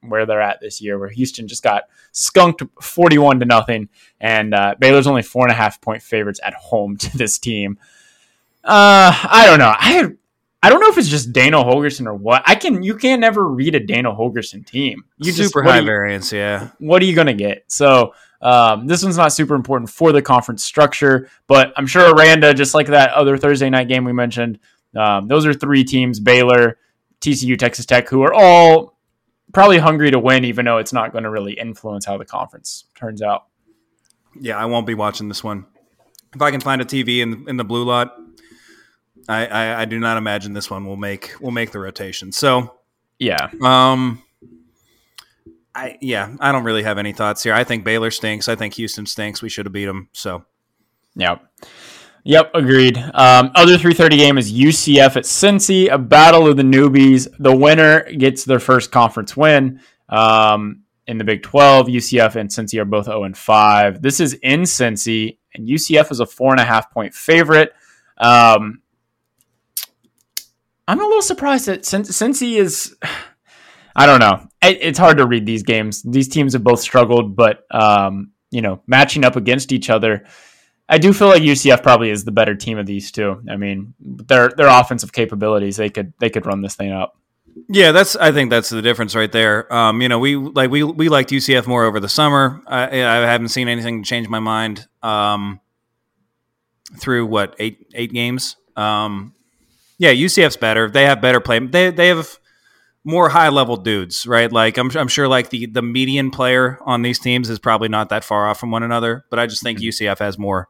where they're at this year, where Houston just got skunked 41-0, and Baylor's only 4.5-point favorites at home to this team. I don't know. I don't know if it's just Dana Holgerson or what. You can never read a Dana Holgerson team. Super high variance, yeah. What are you going to get? So this one's not super important for the conference structure, but I'm sure Aranda, just like that other Thursday night game we mentioned, those are 3 teams, Baylor, TCU, Texas Tech, who are all probably hungry to win, even though it's not going to really influence how the conference turns out. Yeah, I won't be watching this one. If I can find a TV in the blue lot, I do not imagine this one will make the rotation. So yeah. I don't really have any thoughts here. I think Baylor stinks. I think Houston stinks. We should have beat them. So yeah. Yep, agreed. Other 3:30 game is UCF at Cincy, a battle of the newbies. The winner gets their first conference win. In the Big 12, UCF and Cincy are both 0-5. This is in Cincy, and UCF is a 4.5-point favorite. I'm a little surprised that since he is, I don't know. It's hard to read these games. These teams have both struggled, but matching up against each other, I do feel like UCF probably is the better team of these two. I mean, their offensive capabilities, they could run this thing up. Yeah, I think that's the difference right there. We liked UCF more over the summer. I haven't seen anything change my mind through eight games. Yeah, UCF's better. They have better play. They have more high level dudes, right? Like I'm sure like the median player on these teams is probably not that far off from one another, but I just think UCF has more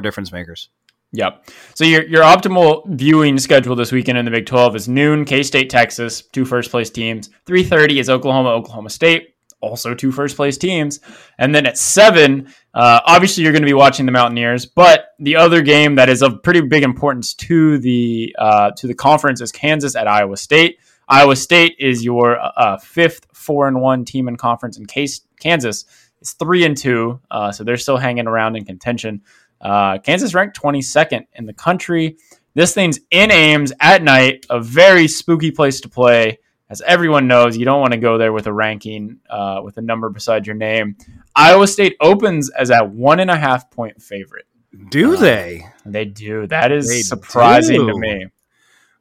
difference makers. Yep. So your optimal viewing schedule this weekend in the Big 12 is noon, K-State, Texas, two first-place teams. 3:30 is Oklahoma, Oklahoma State, also two first-place teams. And then at 7, obviously you're going to be watching the Mountaineers, but the other game that is of pretty big importance to the conference is Kansas at Iowa State. Iowa State is your fifth 4-1 team in conference, and Kansas is 3-2, so they're still hanging around in contention. Kansas ranked 22nd in the country. This thing's in Ames at night, a very spooky place to play. As everyone knows, you don't want to go there with a ranking, with a number beside your name. Iowa State opens as a 1.5 point favorite. Do they? They do. That is surprising to me.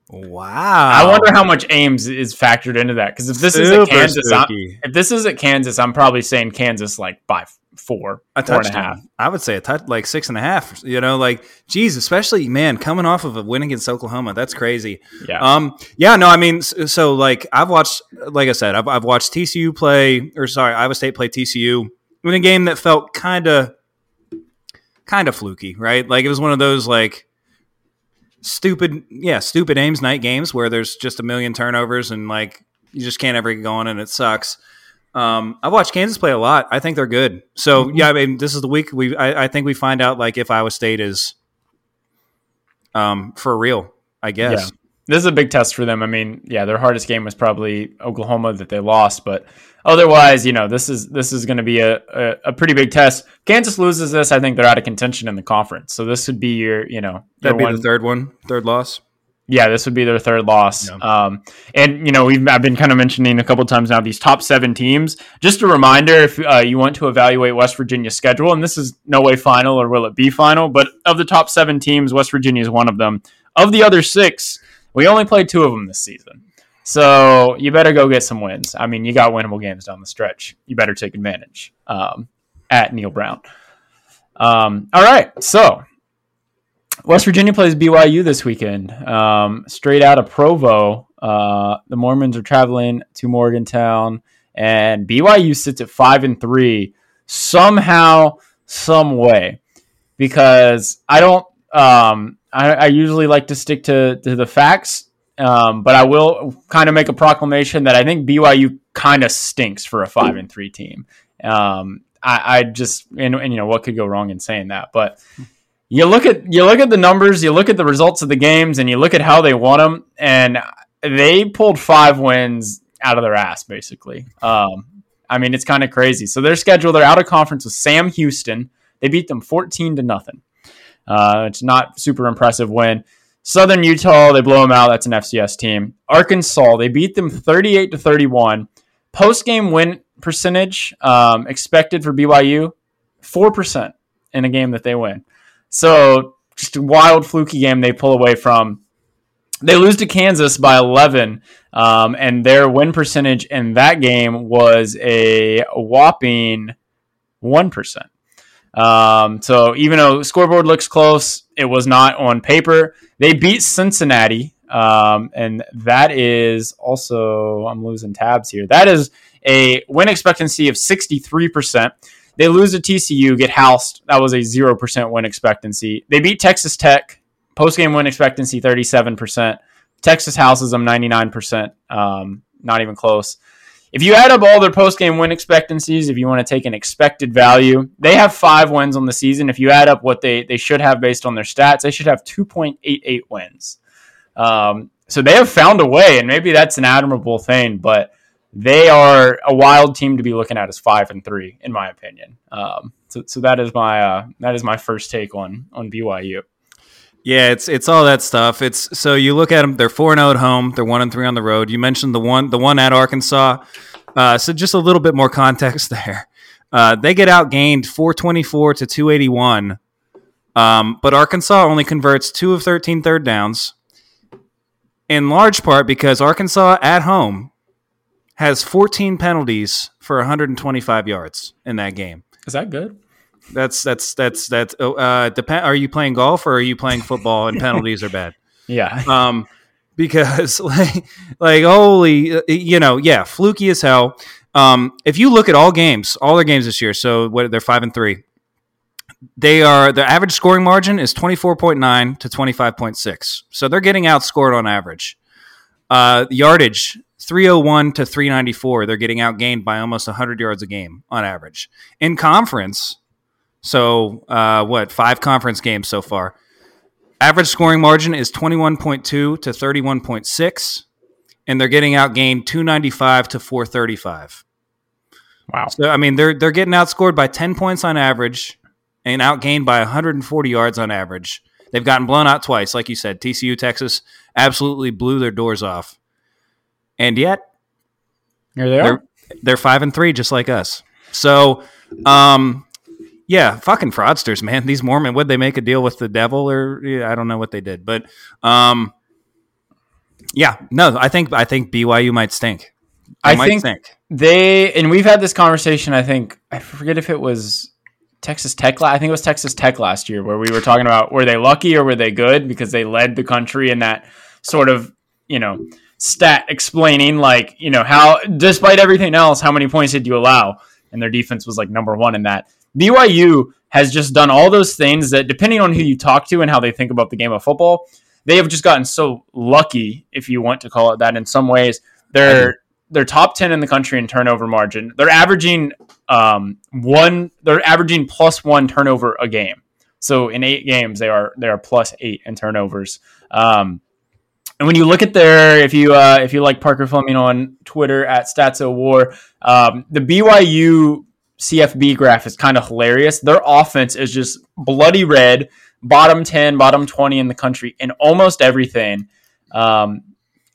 Wow. I wonder how much Ames is factored into that. Because if this is at Kansas, I'm probably saying Kansas like by 4, a touchdown. 4.5. I would say like 6.5. Geez, especially man, coming off of a win against Oklahoma, that's crazy. Yeah. I've watched TCU play, Iowa State play TCU in a game that felt kind of fluky, right? Like it was one of those like stupid Ames night games where there's just a million turnovers and like you just can't ever get going and it sucks. I've watched Kansas play a lot. I think they're good. So yeah, I mean, this is the week I think we find out like if Iowa State is for real, I guess. Yeah. This is a big test for them. I mean, yeah, their hardest game was probably Oklahoma that they lost, but otherwise, this is going to be a pretty big test. Kansas loses this, I think they're out of contention in the conference. So this would be the third loss. Yeah, this would be their third loss. Yeah. I've been kind of mentioning a couple of times now these top 7 teams. Just a reminder, if you want to evaluate West Virginia's schedule, and this is no way final or will it be final, but of the top 7 teams, West Virginia is one of them. Of the other 6, we only played 2 of them this season. So you better go get some wins. I mean, you got winnable games down the stretch. You better take advantage at Neil Brown. All right, so West Virginia plays BYU this weekend. Straight out of Provo, the Mormons are traveling to Morgantown, and BYU sits at 5-3 somehow, some way. Because I don't, I usually like to stick to the facts, but I will kind of make a proclamation that I think BYU kind of stinks for a 5-3 team. What could go wrong in saying that, but. You look at the numbers, you look at the results of the games, and you look at how they won them, and they pulled 5 wins out of their ass, basically. It's kind of crazy. So their schedule, they're out of conference with Sam Houston. They beat them 14-0. It's not super impressive win. Southern Utah, they blow them out. That's an FCS team. Arkansas, they beat them 38-31. Post-game win percentage expected for BYU, 4% in a game that they win. So just a wild, fluky game they pull away from. They lose to Kansas by 11, and their win percentage in that game was a whopping 1%. So even though the scoreboard looks close, it was not on paper. They beat Cincinnati, and that is also, I'm losing tabs here. That is a win expectancy of 63%. They lose to TCU, get housed. That was a 0% win expectancy. They beat Texas Tech. Post-game win expectancy, 37%. Texas houses them 99%. Not even close. If you add up all their post-game win expectancies, if you want to take an expected value, they have 5 wins on the season. If you add up what they should have based on their stats, they should have 2.88 wins. So they have found a way, and maybe that's an admirable thing, but they are a wild team to be looking at as 5-3, in my opinion. So that is my first take on BYU. Yeah, it's all that stuff. It's so you look at them; they're 4-0 at home, they're 1-3 on the road. You mentioned the one at Arkansas, so just a little bit more context there. They get outgained 424 to 281, but Arkansas only converts 2 of 13 third downs, in large part because Arkansas at home has 14 penalties for 125 yards in that game. Is that good? That's are you playing golf or are you playing football and penalties are bad? Yeah. Because like holy, fluky as hell. If you look at all their games this year, so what they're 5-3. Their average scoring margin is 24.9 to 25.6. So they're getting outscored on average. Yardage 301 to 394. They're getting outgained by almost 100 yards a game on average. In conference, so 5 conference games so far. Average scoring margin is 21.2 to 31.6, and they're getting outgained 295 to 435. Wow. So I mean they're getting outscored by 10 points on average and outgained by 140 yards on average. They've gotten blown out twice, like you said. TCU, Texas absolutely blew their doors off. And yet here they are. They're 5-3 just like us. So yeah, fucking fraudsters, man. These Mormon, would they make a deal with the devil or I don't know what they did, but I think BYU might stink. They and we've had this conversation. I forget if it was Texas Tech. I think it was Texas Tech last year where we were talking about were they lucky or were they good because they led the country in that sort of stat explaining how despite everything else how many points did you allow, and their defense was like number one in that. BYU has just done all those things that, depending on who you talk to and how they think about the game of football, they have just gotten so lucky, if you want to call it that, in some ways. They're top 10 in the country in turnover margin. They're averaging +1 turnover a game. So in 8 games, they are +8 in turnovers. And when you look at if you like Parker Fleming on Twitter at StatsOWar, the BYU CFB graph is kind of hilarious. Their offense is just bloody red, bottom 10, bottom 20 in the country in almost everything,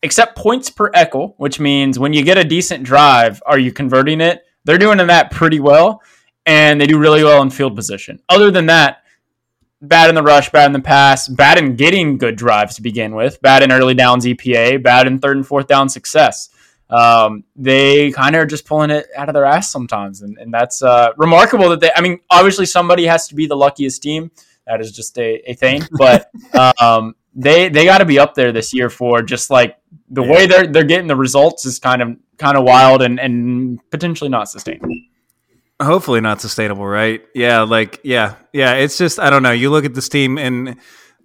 except points per ECHL, which means when you get a decent drive, are you converting it? They're doing that pretty well, and they do really well in field position. Other than that, bad in the rush, bad in the pass, bad in getting good drives to begin with, bad in early downs EPA, bad in third and fourth down success. They kind of are just pulling it out of their ass sometimes. And that's remarkable that they, obviously somebody has to be the luckiest team. That is just a thing, but they got to be up there this year for just like the way they're getting the results is kind of wild and potentially not sustainable. Hopefully not sustainable. Right. Yeah. Yeah. It's just, I don't know. You look at this team and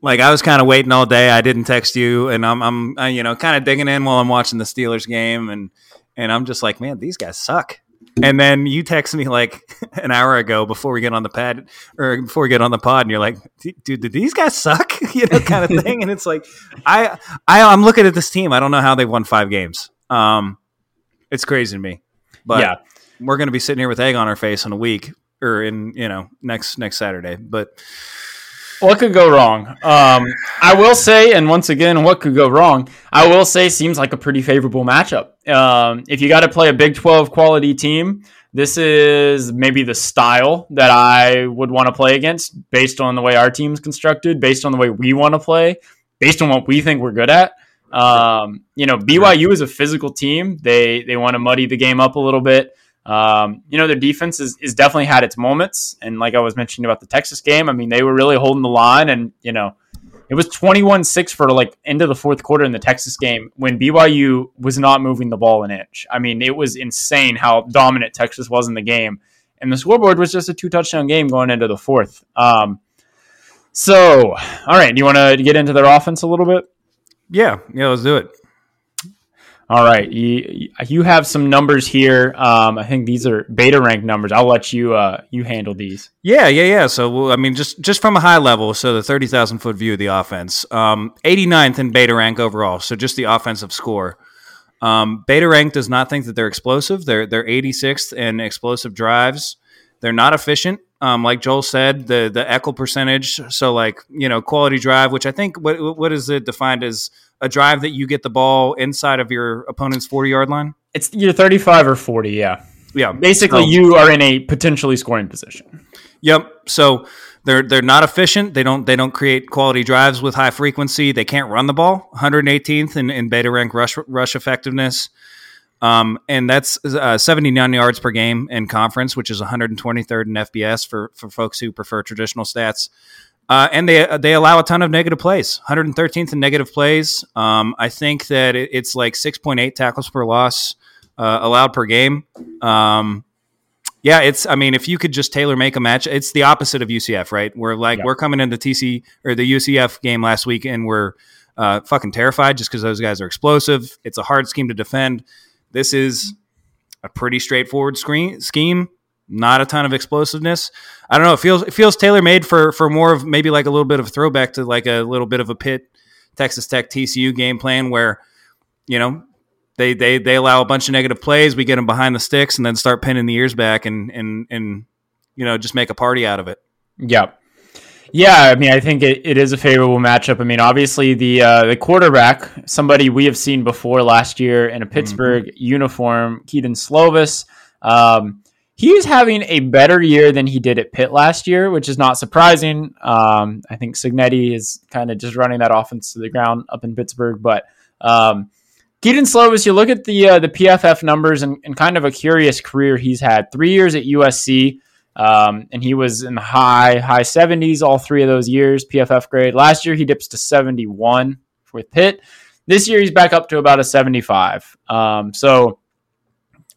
I was kind of waiting all day. I didn't text you, and I'm kind of digging in while I'm watching the Steelers game, and I'm just like, man, these guys suck. And then you text me like an hour ago before we get on the pod, and you're like, dude, do these guys suck? Kind of thing. And it's like, I'm looking at this team. I don't know how they won 5 games. It's crazy to me. But yeah, we're gonna be sitting here with egg on our face in a week, or in next Saturday, but. What could go wrong? I will say, and once again, what could go wrong? I will say seems like a pretty favorable matchup. If you got to play a Big 12 quality team, this is maybe the style that I would want to play against based on the way our team's constructed, based on the way we want to play, based on what we think we're good at. BYU is a physical team. They want to muddy the game up a little bit. Their defense is definitely had its moments. And like I was mentioning about the Texas game, they were really holding the line, and, it was 21-6 for end of the fourth quarter in the Texas game when BYU was not moving the ball an inch. It was insane how dominant Texas was in the game. And the scoreboard was just a 2-touchdown game going into the fourth. So, all right. Do you want to get into their offense a little bit? Yeah, let's do it. All right, you have some numbers here. I think these are beta rank numbers. I'll let you you handle these. Yeah. So just from a high level, so the 30,000-foot view of the offense, 89th in beta rank overall. So just the offensive score. Beta rank does not think that they're explosive. They're 86th in explosive drives. They're not efficient. Like Joel said, the Eckel percentage. So like, you know, quality drive, which I think what is it defined as a drive that you get the ball inside of your opponent's 40-yard line? It's either 35 or 40. Yeah. Yeah. Basically you are in a potentially scoring position. Yep. So they're not efficient. They don't create quality drives with high frequency. They can't run the ball. 118th in beta rank rush effectiveness. And that's 79 yards per game in conference, which is 123rd in FBS for folks who prefer traditional stats. And they allow a ton of negative plays, 113th in negative plays. I think that it's like 6.8 tackles per loss allowed per game. Yeah, it's. I mean, if you could just tailor make a match, it's the opposite of UCF, right? We're like We're coming into the UCF game last week, and we're fucking terrified just because those guys are explosive. It's a hard scheme to defend. This is a pretty straightforward scheme. Not a ton of explosiveness. I don't know. It feels tailor-made for more of maybe like a little bit of a throwback to like a little bit of a Pitt, Texas Tech, TCU game plan where, you know, they allow a bunch of negative plays. We get them behind the sticks and then start pinning the ears back and you know, just make a party out of it. Yeah. Yeah, I mean, I think it is a favorable matchup. I mean, obviously the quarterback, somebody we have seen before last year in a Pittsburgh uniform, Keaton Slovis. He's having a better year than he did at Pitt last year, which is not surprising. I think Cignetti is kind of just running that offense to the ground up in Pittsburgh. But Keaton Slovis, you look at the PFF numbers and kind of a curious career he's had. 3 years at USC. And he was in the high 70s all three of those years, PFF grade. Last year, he dips to 71 with Pitt. This year, he's back up to about a 75. So,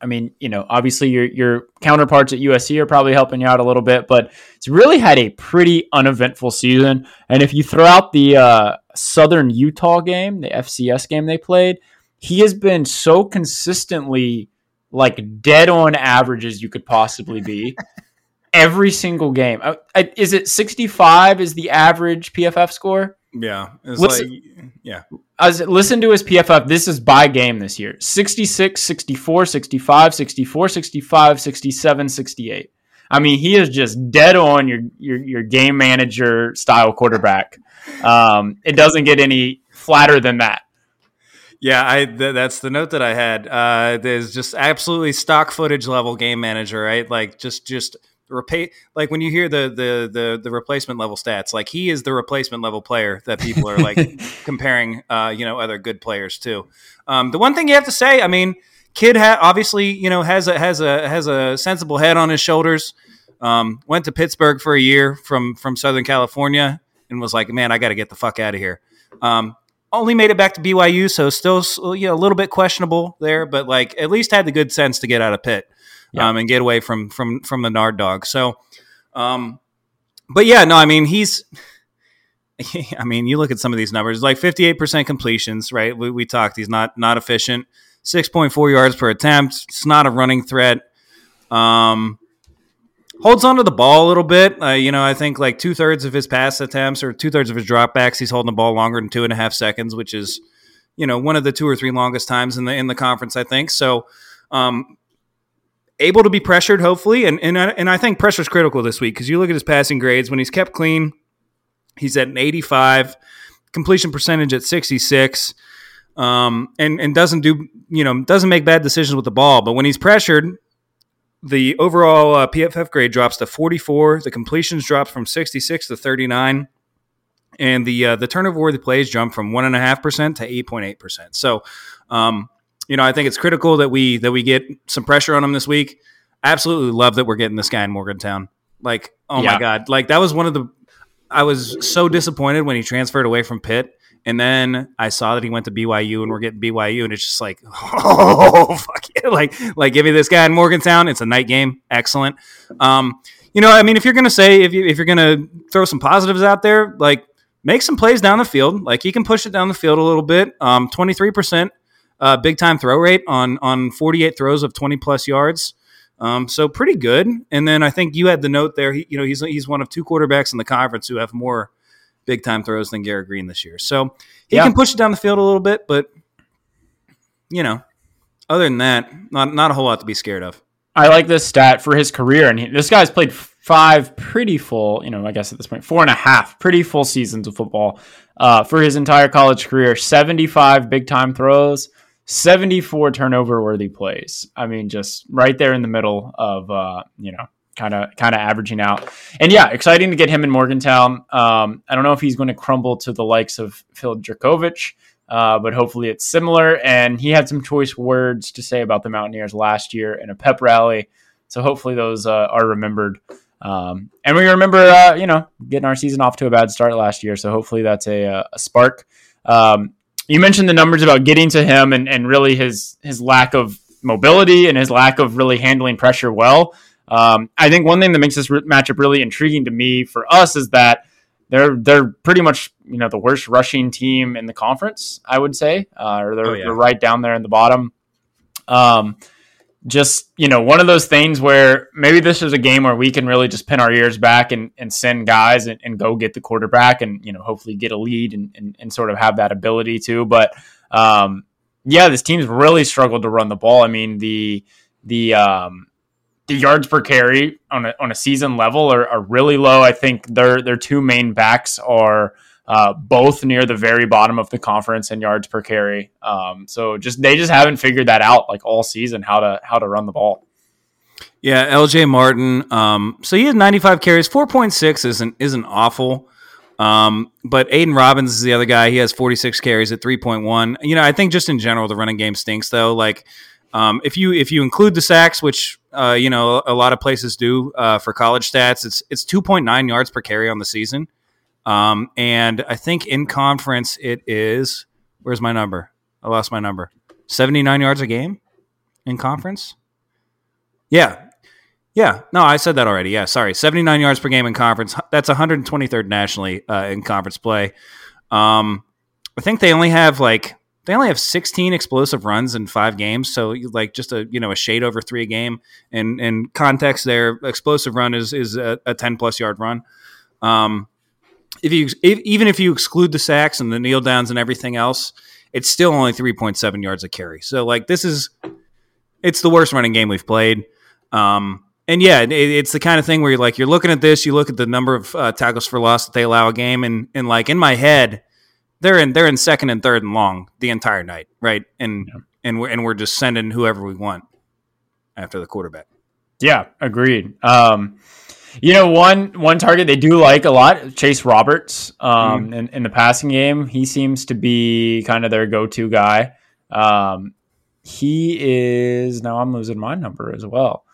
I mean, you know, obviously your counterparts at USC are probably helping you out a little bit, but it's really had a pretty uneventful season. And if you throw out the Southern Utah game, the FCS game they played, he has been so consistently like dead on average as you could possibly be. Every single game. Is it 65 is the average PFF score? Yeah. Listen to his PFF. This is by game this year. 66, 64, 65, 64, 65, 67, 68. I mean, he is just dead on your game manager style quarterback. It doesn't get any flatter than that. Yeah, that's the note that I had. There's just absolutely stock footage level game manager, right? Like just like when you hear the replacement level stats, like he is the replacement level player that people are like comparing, you know, other good players to. The one thing you have to say, I mean, kid obviously, you know, has a sensible head on his shoulders. Went to Pittsburgh for a year from Southern California and was like, man, I got to get the fuck out of here. Only made it back to BYU, so still, you know, a little bit questionable there, but like at least had the good sense to get out of Pitt. Yeah. And get away from the Nard dog. So, but yeah, no, I mean, you look at some of these numbers, like 58% completions, right? We talked, he's not efficient, 6.4 yards per attempt. It's not a running threat. Holds onto the ball a little bit. You know, I think like 2/3 of his pass attempts or 2/3 of his dropbacks, he's holding the ball longer than 2.5 seconds, which is, you know, one of the two or three longest times in the conference, I think. So, able to be pressured, hopefully, and I think pressure is critical this week because you look at his passing grades. When he's kept clean, he's at an 85, completion percentage at 66, and doesn't make bad decisions with the ball. But when he's pressured, the overall PFF grade drops to 44. The completions drops from 66 to 39, and the turnover-worthy plays jump from 1.5% to 8.8%. So. You know, I think it's critical that we get some pressure on him this week. Absolutely love that we're getting this guy in Morgantown. Like, my God. Like, that was I was so disappointed when he transferred away from Pitt. And then I saw that he went to BYU and we're getting BYU. And it's just like, oh, fuck it. Like, give me this guy in Morgantown. It's a night game. Excellent. You know, I mean, if you're going to say, if you're going to throw some positives out there, like, make some plays down the field. Like, he can push it down the field a little bit. 23%. Big time throw rate on 48 throws of 20 plus yards, so pretty good. And then I think you had the note there. He's one of two quarterbacks in the conference who have more big time throws than Garrett Green this year. So he can push it down the field a little bit, but you know, other than that, not a whole lot to be scared of. I like this stat for his career, and this guy's played five pretty full, you know, I guess at this point, 4.5 pretty full seasons of football for his entire college career. 75 big-time throws, 74 turnover-worthy plays. I mean, just right there in the middle of, you know, kind of averaging out. And yeah, exciting to get him in Morgantown. I don't know if he's going to crumble to the likes of Phil Dracovic, but hopefully it's similar. And he had some choice words to say about the Mountaineers last year in a pep rally. So hopefully those are remembered. And we remember, you know, getting our season off to a bad start last year. So hopefully that's a spark. You mentioned the numbers about getting to him and really his lack of mobility and his lack of really handling pressure well. I think one thing that makes this matchup really intriguing to me for us is that they're pretty much, you know, the worst rushing team in the conference, I would say, or they're right down there in the bottom. Just, you know, one of those things where maybe this is a game where we can really just pin our ears back and send guys and go get the quarterback and, you know, hopefully get a lead and sort of have that ability to. But yeah, this team's really struggled to run the ball. I mean, the yards per carry on a season level are really low. I think their two main backs are both near the very bottom of the conference in yards per carry. So they just haven't figured that out like all season how to run the ball. Yeah, LJ Martin. So he had 95 carries, 4.6 isn't awful. But Aiden Robbins is the other guy. He has 46 carries at 3.1. You know, I think just in general the running game stinks though. Like if you include the sacks, which you know a lot of places do for college stats, it's 2.9 yards per carry on the season, and I think in conference it is. Where's my number? I lost my number. 79 yards a game in conference. Yeah. No, I said that already. Yeah, sorry. 79 yards per game in conference. That's 123rd nationally in conference play. I think they only have 16 explosive runs in 5 games, so like just a shade over 3 a game. And in context, their explosive run is a 10-plus yard run. Even if you exclude the sacks and the kneel downs and everything else, it's still only 3.7 yards a carry. So like it's the worst running game we've played. And yeah, it's the kind of thing where you're looking at this, you look at the number of tackles for loss that they allow a game, and like in my head, They're in second and third and long the entire night, right? And we're just sending whoever we want after the quarterback. Yeah, agreed. You know, one target they do like a lot, Chase Roberts. In the passing game, he seems to be kind of their go-to guy. He is now. I'm losing my number as well.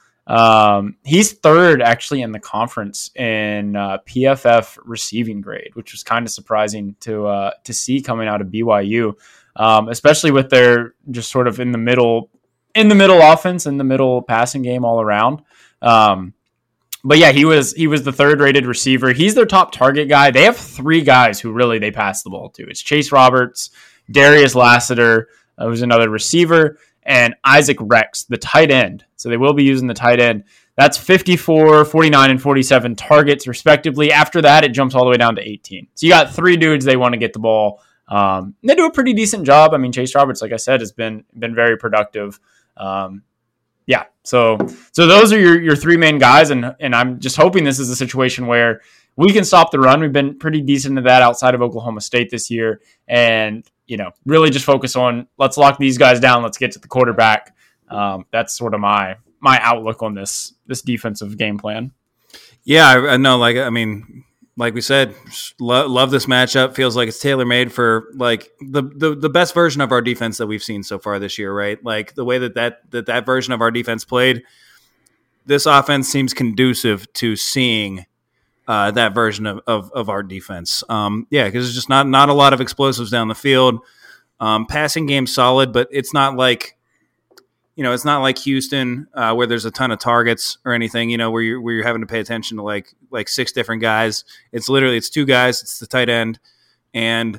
He's third actually in the conference in PFF receiving grade, which was kind of surprising to see coming out of BYU, especially with their just sort of in the middle offense, in the middle passing game all around. But yeah, he was the third rated receiver. He's their top target guy. They have 3 guys who really they pass the ball to. It's Chase Roberts, Darius Lassiter, who's another receiver, and Isaac Rex, the tight end. So they will be using the tight end. That's 54, 49, and 47 targets, respectively. After that, it jumps all the way down to 18. So you got 3 dudes they want to get the ball. They do a pretty decent job. I mean, Chase Roberts, like I said, has been very productive. Yeah, so those are your 3 main guys, and I'm just hoping this is a situation where we can stop the run. We've been pretty decent at that outside of Oklahoma State this year, and you know, really just focus on let's lock these guys down. Let's get to the quarterback. That's sort of my outlook on this defensive game plan. Yeah, I know. Like, I mean, like we said, love this matchup. Feels like it's tailor made for like the best version of our defense that we've seen so far this year. Right, like the way that version of our defense played. This offense seems conducive to seeing that version of our defense. Yeah, because it's just not a lot of explosives down the field. Passing game solid, but it's not like Houston where there's a ton of targets or anything. You know, where you're having to pay attention to like 6 different guys. It's literally 2 guys. It's the tight end, and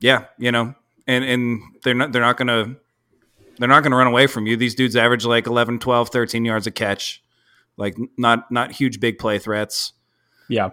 yeah, you know, and they're not gonna run away from you. These dudes average like 11, 12, 13 yards a catch. Like not huge big play threats. Yeah.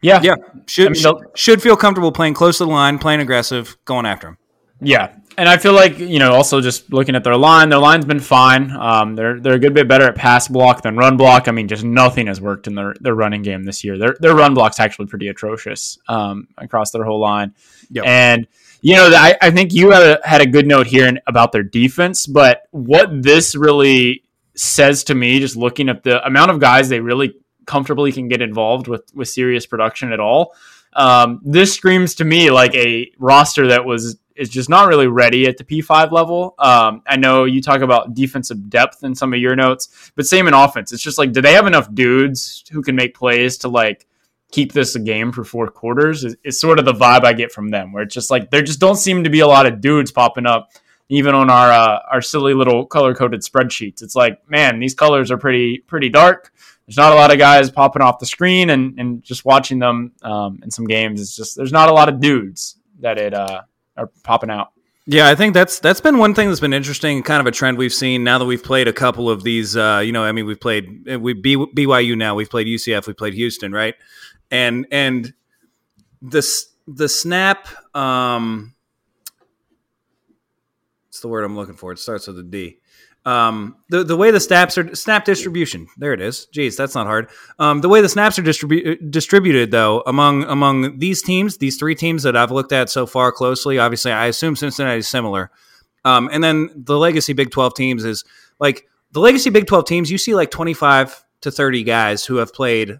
Yeah. Should feel comfortable playing close to the line, playing aggressive, going after him. Yeah. And I feel like, you know, also just looking at their line, their line's been fine. They're a good bit better at pass block than run block. I mean, just nothing has worked in their running game this year. Their run block's actually pretty atrocious across their whole line. Yep. And, you know, I think you had a good note here about their defense, but what this really says to me, just looking at the amount of guys they really comfortably can get involved with serious production at all, this screams to me like a roster that is just not really ready at the P5 level. I know you talk about defensive depth in some of your notes, but same in offense. It's just like, do they have enough dudes who can make plays to like keep this a game for four quarters? Is sort of the vibe I get from them, where it's just like there just don't seem to be a lot of dudes popping up, even on our silly little color-coded spreadsheets. It's like, man, these colors are pretty dark. There's not a lot of guys popping off the screen, and just watching them in some games, it's just there's not a lot of dudes that are popping out. Yeah, I think that's been one thing that's been interesting, kind of a trend we've seen now that we've played a couple of these, BYU now, we've played UCF, we played Houston, right? And the snap, it's the word I'm looking for. It starts with a D. The way the snaps are snap distribution, there it is. Jeez, that's not hard. The way the snaps are distributed though, among these teams, these three teams that I've looked at so far closely, obviously I assume Cincinnati is similar. And then the legacy Big 12 teams is like the legacy Big 12 teams, you see like 25 to 30 guys who have played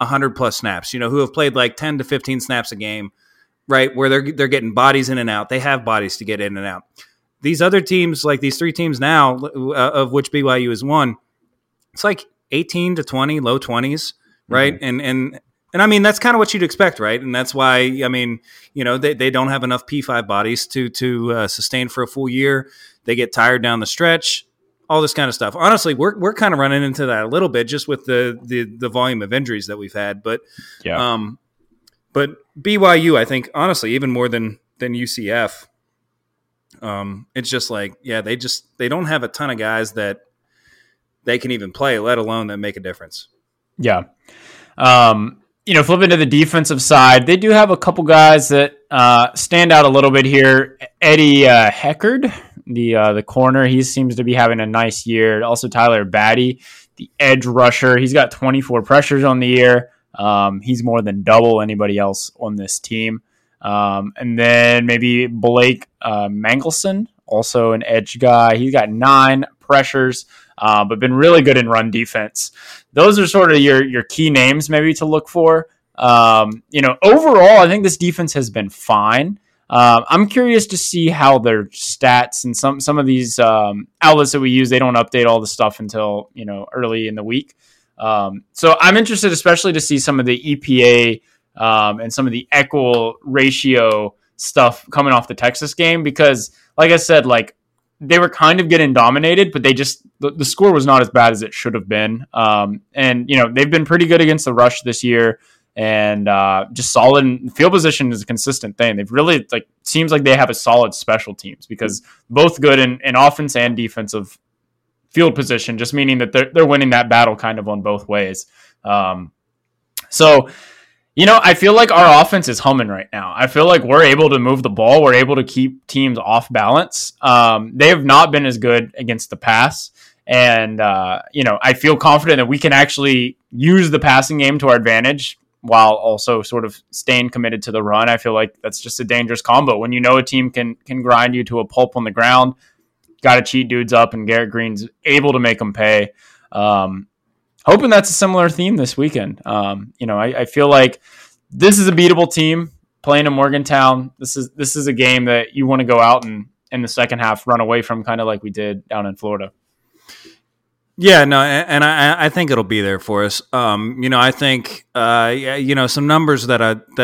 100 plus snaps, you know, who have played like 10 to 15 snaps a game, right? Where they're getting bodies in and out. They have bodies to get in and out. These other teams, like these three teams now, of which BYU is one, it's like 18 to 20, low 20s, right? Mm-hmm. And I mean, that's kind of what you'd expect, right? And that's why, I mean, you know, they don't have enough P5 bodies to sustain for a full year. They get tired down the stretch, all this kind of stuff. Honestly, we're kind of running into that a little bit just with the volume of injuries that we've had. But yeah. But BYU, I think, honestly, even more than UCF, it's just like, yeah, they don't have a ton of guys that they can even play, let alone that make a difference. Yeah. You know, flipping to the defensive side, they do have a couple guys that stand out a little bit here. Eddie Heckard, the corner, he seems to be having a nice year. Also Tyler Batty, the edge rusher, he's got 24 pressures on the year. He's more than double anybody else on this team. And then maybe Blake Mangelson, also an edge guy. He's got 9 pressures, but been really good in run defense. Those are sort of your key names maybe to look for. You know, overall, I think this defense has been fine. I'm curious to see how their stats and some of these outlets that we use, they don't update all the stuff until, you know, early in the week. So I'm interested especially to see some of the EPA and some of the equal ratio stuff coming off the Texas game, because like I said, like they were kind of getting dominated, but they just, the score was not as bad as it should have been. And you know, they've been pretty good against the rush this year, and just solid field position is a consistent thing. They've really, like, seems like they have a solid special teams, because both good in offense and defensive field position, just meaning that they're winning that battle kind of on both ways. So, you know, I feel like our offense is humming right now. I feel like we're able to move the ball. We're able to keep teams off balance. They have not been as good against the pass. And, you know, I feel confident that we can actually use the passing game to our advantage while also sort of staying committed to the run. I feel like that's just a dangerous combo. When you know a team can grind you to a pulp on the ground, got to cheat dudes up, and Garrett Green's able to make them pay. Hoping that's a similar theme this weekend. You know, I feel like this is a beatable team playing in Morgantown. This is a game that you want to go out and in the second half run away from, kind of like we did down in Florida. Yeah, no, and I think it'll be there for us. You know, I think you know, some numbers that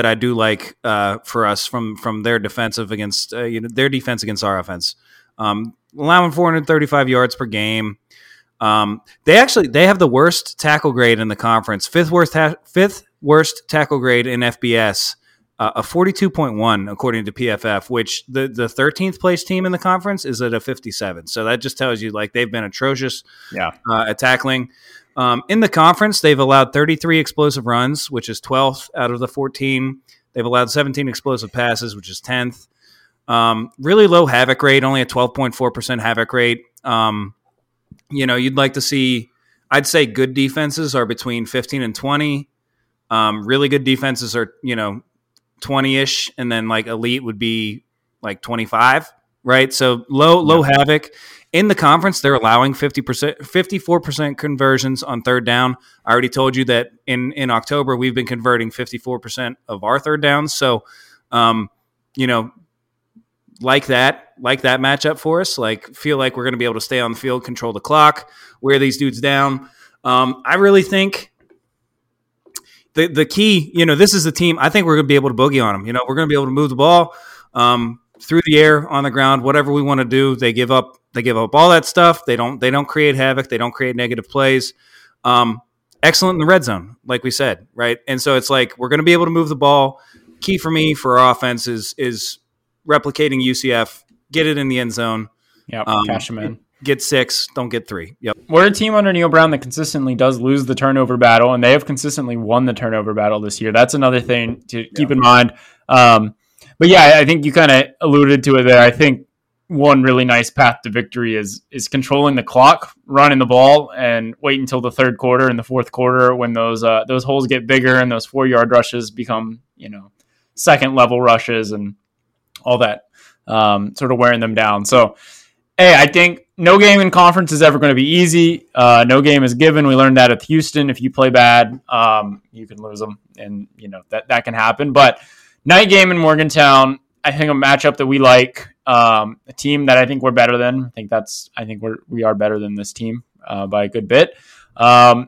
I do like for us from their defensive against you know, their defense against our offense, allowing 435 yards per game. They have the worst tackle grade in the conference, fifth worst tackle grade in FBS, a 42.1 according to PFF, which the 13th place team in the conference is at a 57. So that just tells you, like, they've been atrocious at tackling. In the conference, they've allowed 33 explosive runs, which is 12th out of the 14. They've allowed 17 explosive passes, which is 10th. Really low havoc rate, only a 12.4% havoc rate. You know, you'd like to see, I'd say good defenses are between 15 and 20. Really good defenses are, you know, 20-ish, and then like elite would be like 25, right? So low havoc. In the conference, they're allowing 54% conversions on third down. I already told you that in October, we've been converting 54% of our third downs. So, you know, like that matchup for us, like feel like we're going to be able to stay on the field, control the clock, wear these dudes down. I really think the key, you know, this is the team. I think we're going to be able to boogie on them. You know, we're going to be able to move the ball through the air, on the ground, whatever we want to do. They give up all that stuff. They don't create havoc. They don't create negative plays. Excellent in the red zone, like we said, right? And so it's like we're going to be able to move the ball. Key for me for our offense is replicating UCF, get it in the end zone. Yeah, cash them in. Get 6, don't get 3. Yep. We're a team under Neil Brown that consistently does lose the turnover battle, and they have consistently won the turnover battle this year. That's another thing to keep in mind. But yeah, I think you kind of alluded to it there. I think one really nice path to victory is controlling the clock, running the ball, and wait until the third quarter and the fourth quarter when those holes get bigger and those 4-yard rushes become, you know, second level rushes and all that, sort of wearing them down. So, hey, I think no game in conference is ever going to be easy. No game is given. We learned that at Houston. If you play bad, you can lose them, and you know that can happen. But night game in Morgantown, I think a matchup that we like. A team that I think we're better than. I think we are better than this team by a good bit. And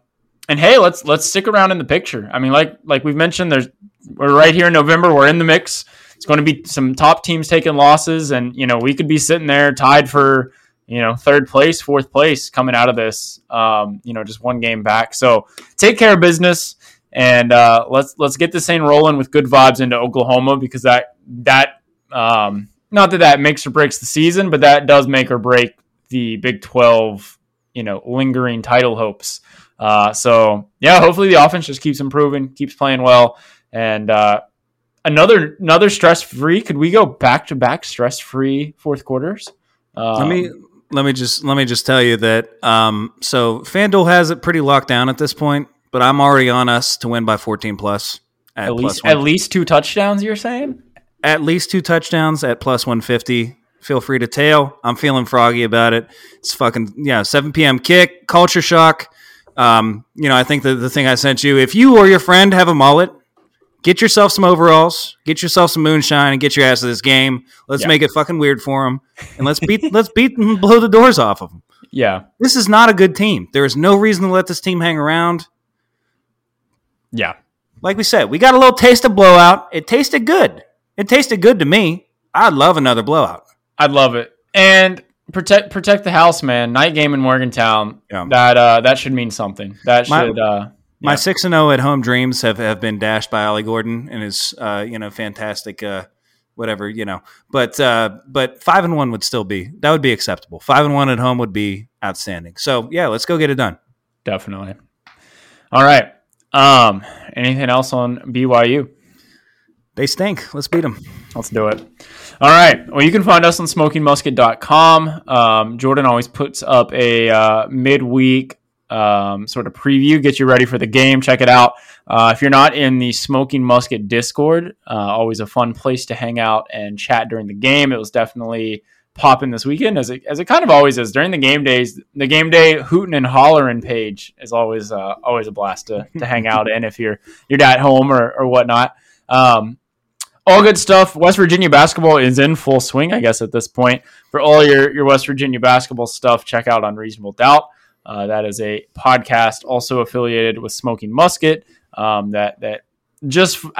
hey, let's stick around in the picture. I mean, like we've mentioned, we're right here in November. We're in the mix. It's going to be some top teams taking losses, and you know we could be sitting there tied for third place, fourth place coming out of this. Just one game back. So take care of business, and let's get this thing rolling with good vibes into Oklahoma, because that not that makes or breaks the season, but that does make or break the Big 12, lingering title hopes. So, yeah, hopefully the offense just keeps improving, keeps playing well. And another stress-free. Could we go back-to-back stress-free fourth quarters? Let me just tell you that. So FanDuel has it pretty locked down at this point, but I'm already on us to win by 14+. At least 2 touchdowns, you're saying? At least 2 touchdowns at plus 150. Feel free to tail. I'm feeling froggy about it. It's 7 p.m. kick, culture shock. I think that the thing I sent you, if you or your friend have a mullet, get yourself some overalls, get yourself some moonshine, and get your ass to this game. Let's make it fucking weird for them, and let's beat them and blow the doors off of them. Yeah. This is not a good team. There is no reason to let this team hang around. Yeah. Like we said, we got a little taste of blowout. It tasted good. It tasted good to me. I'd love another blowout. I'd love it. And protect the house, man. Night game in Morgantown. Yeah. That should mean something. My 6-0 at home dreams have been dashed by Ollie Gordon and his fantastic whatever, But 5-1 would still be, that would be acceptable. 5-1 at home would be outstanding. So yeah, let's go get it done. Definitely. All right. Anything else on BYU? They stink. Let's beat them. Let's do it. All right. Well, you can find us on smokingmusket.com. Jordan always puts up a midweek sort of preview, get you ready for the game. Check it out. If you're not in the Smoking Musket Discord, always a fun place to hang out and chat during the game. It was definitely popping this weekend, as it kind of always is during the game days. The game day hooting and hollering page is always a blast to hang out in if you're at home or whatnot. All good stuff. West Virginia basketball is in full swing, I guess, at this point. For all your West Virginia basketball stuff, check out Unreasonable Doubt. That is a podcast also affiliated with Smoking Musket. I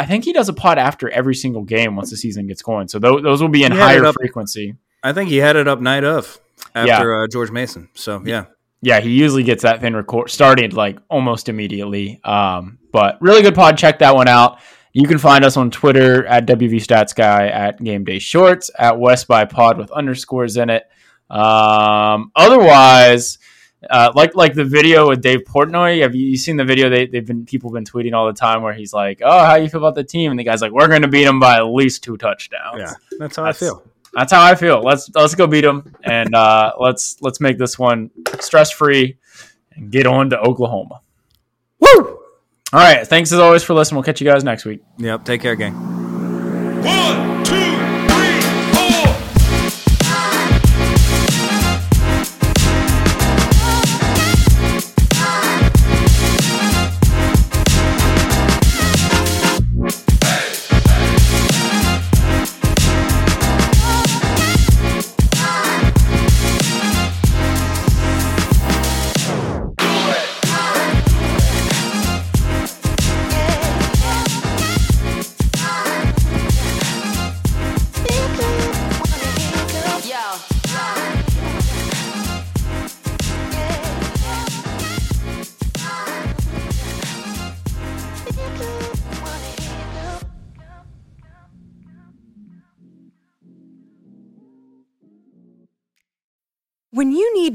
think he does a pod after every single game once the season gets going. So those will be in higher frequency. I think he had it up night of after George Mason. So, yeah. Yeah, he usually gets that thing started like almost immediately. But really good pod. Check that one out. You can find us on Twitter at WVStatsGuy, at GameDayShorts, at WestByPod with underscores in it. Otherwise, like the video with Dave Portnoy, have you seen the video? People have been tweeting all the time where he's like, "Oh, how you feel about the team?" And the guy's like, "We're going to beat them by at least 2 touchdowns." Yeah, that's how I feel. That's how I feel. Let's go beat them, and let's make this one stress-free and get on to Oklahoma. Woo! All right. Thanks as always for listening. We'll catch you guys next week. Yep. Take care, gang. 1, 2, 3, 4. When you need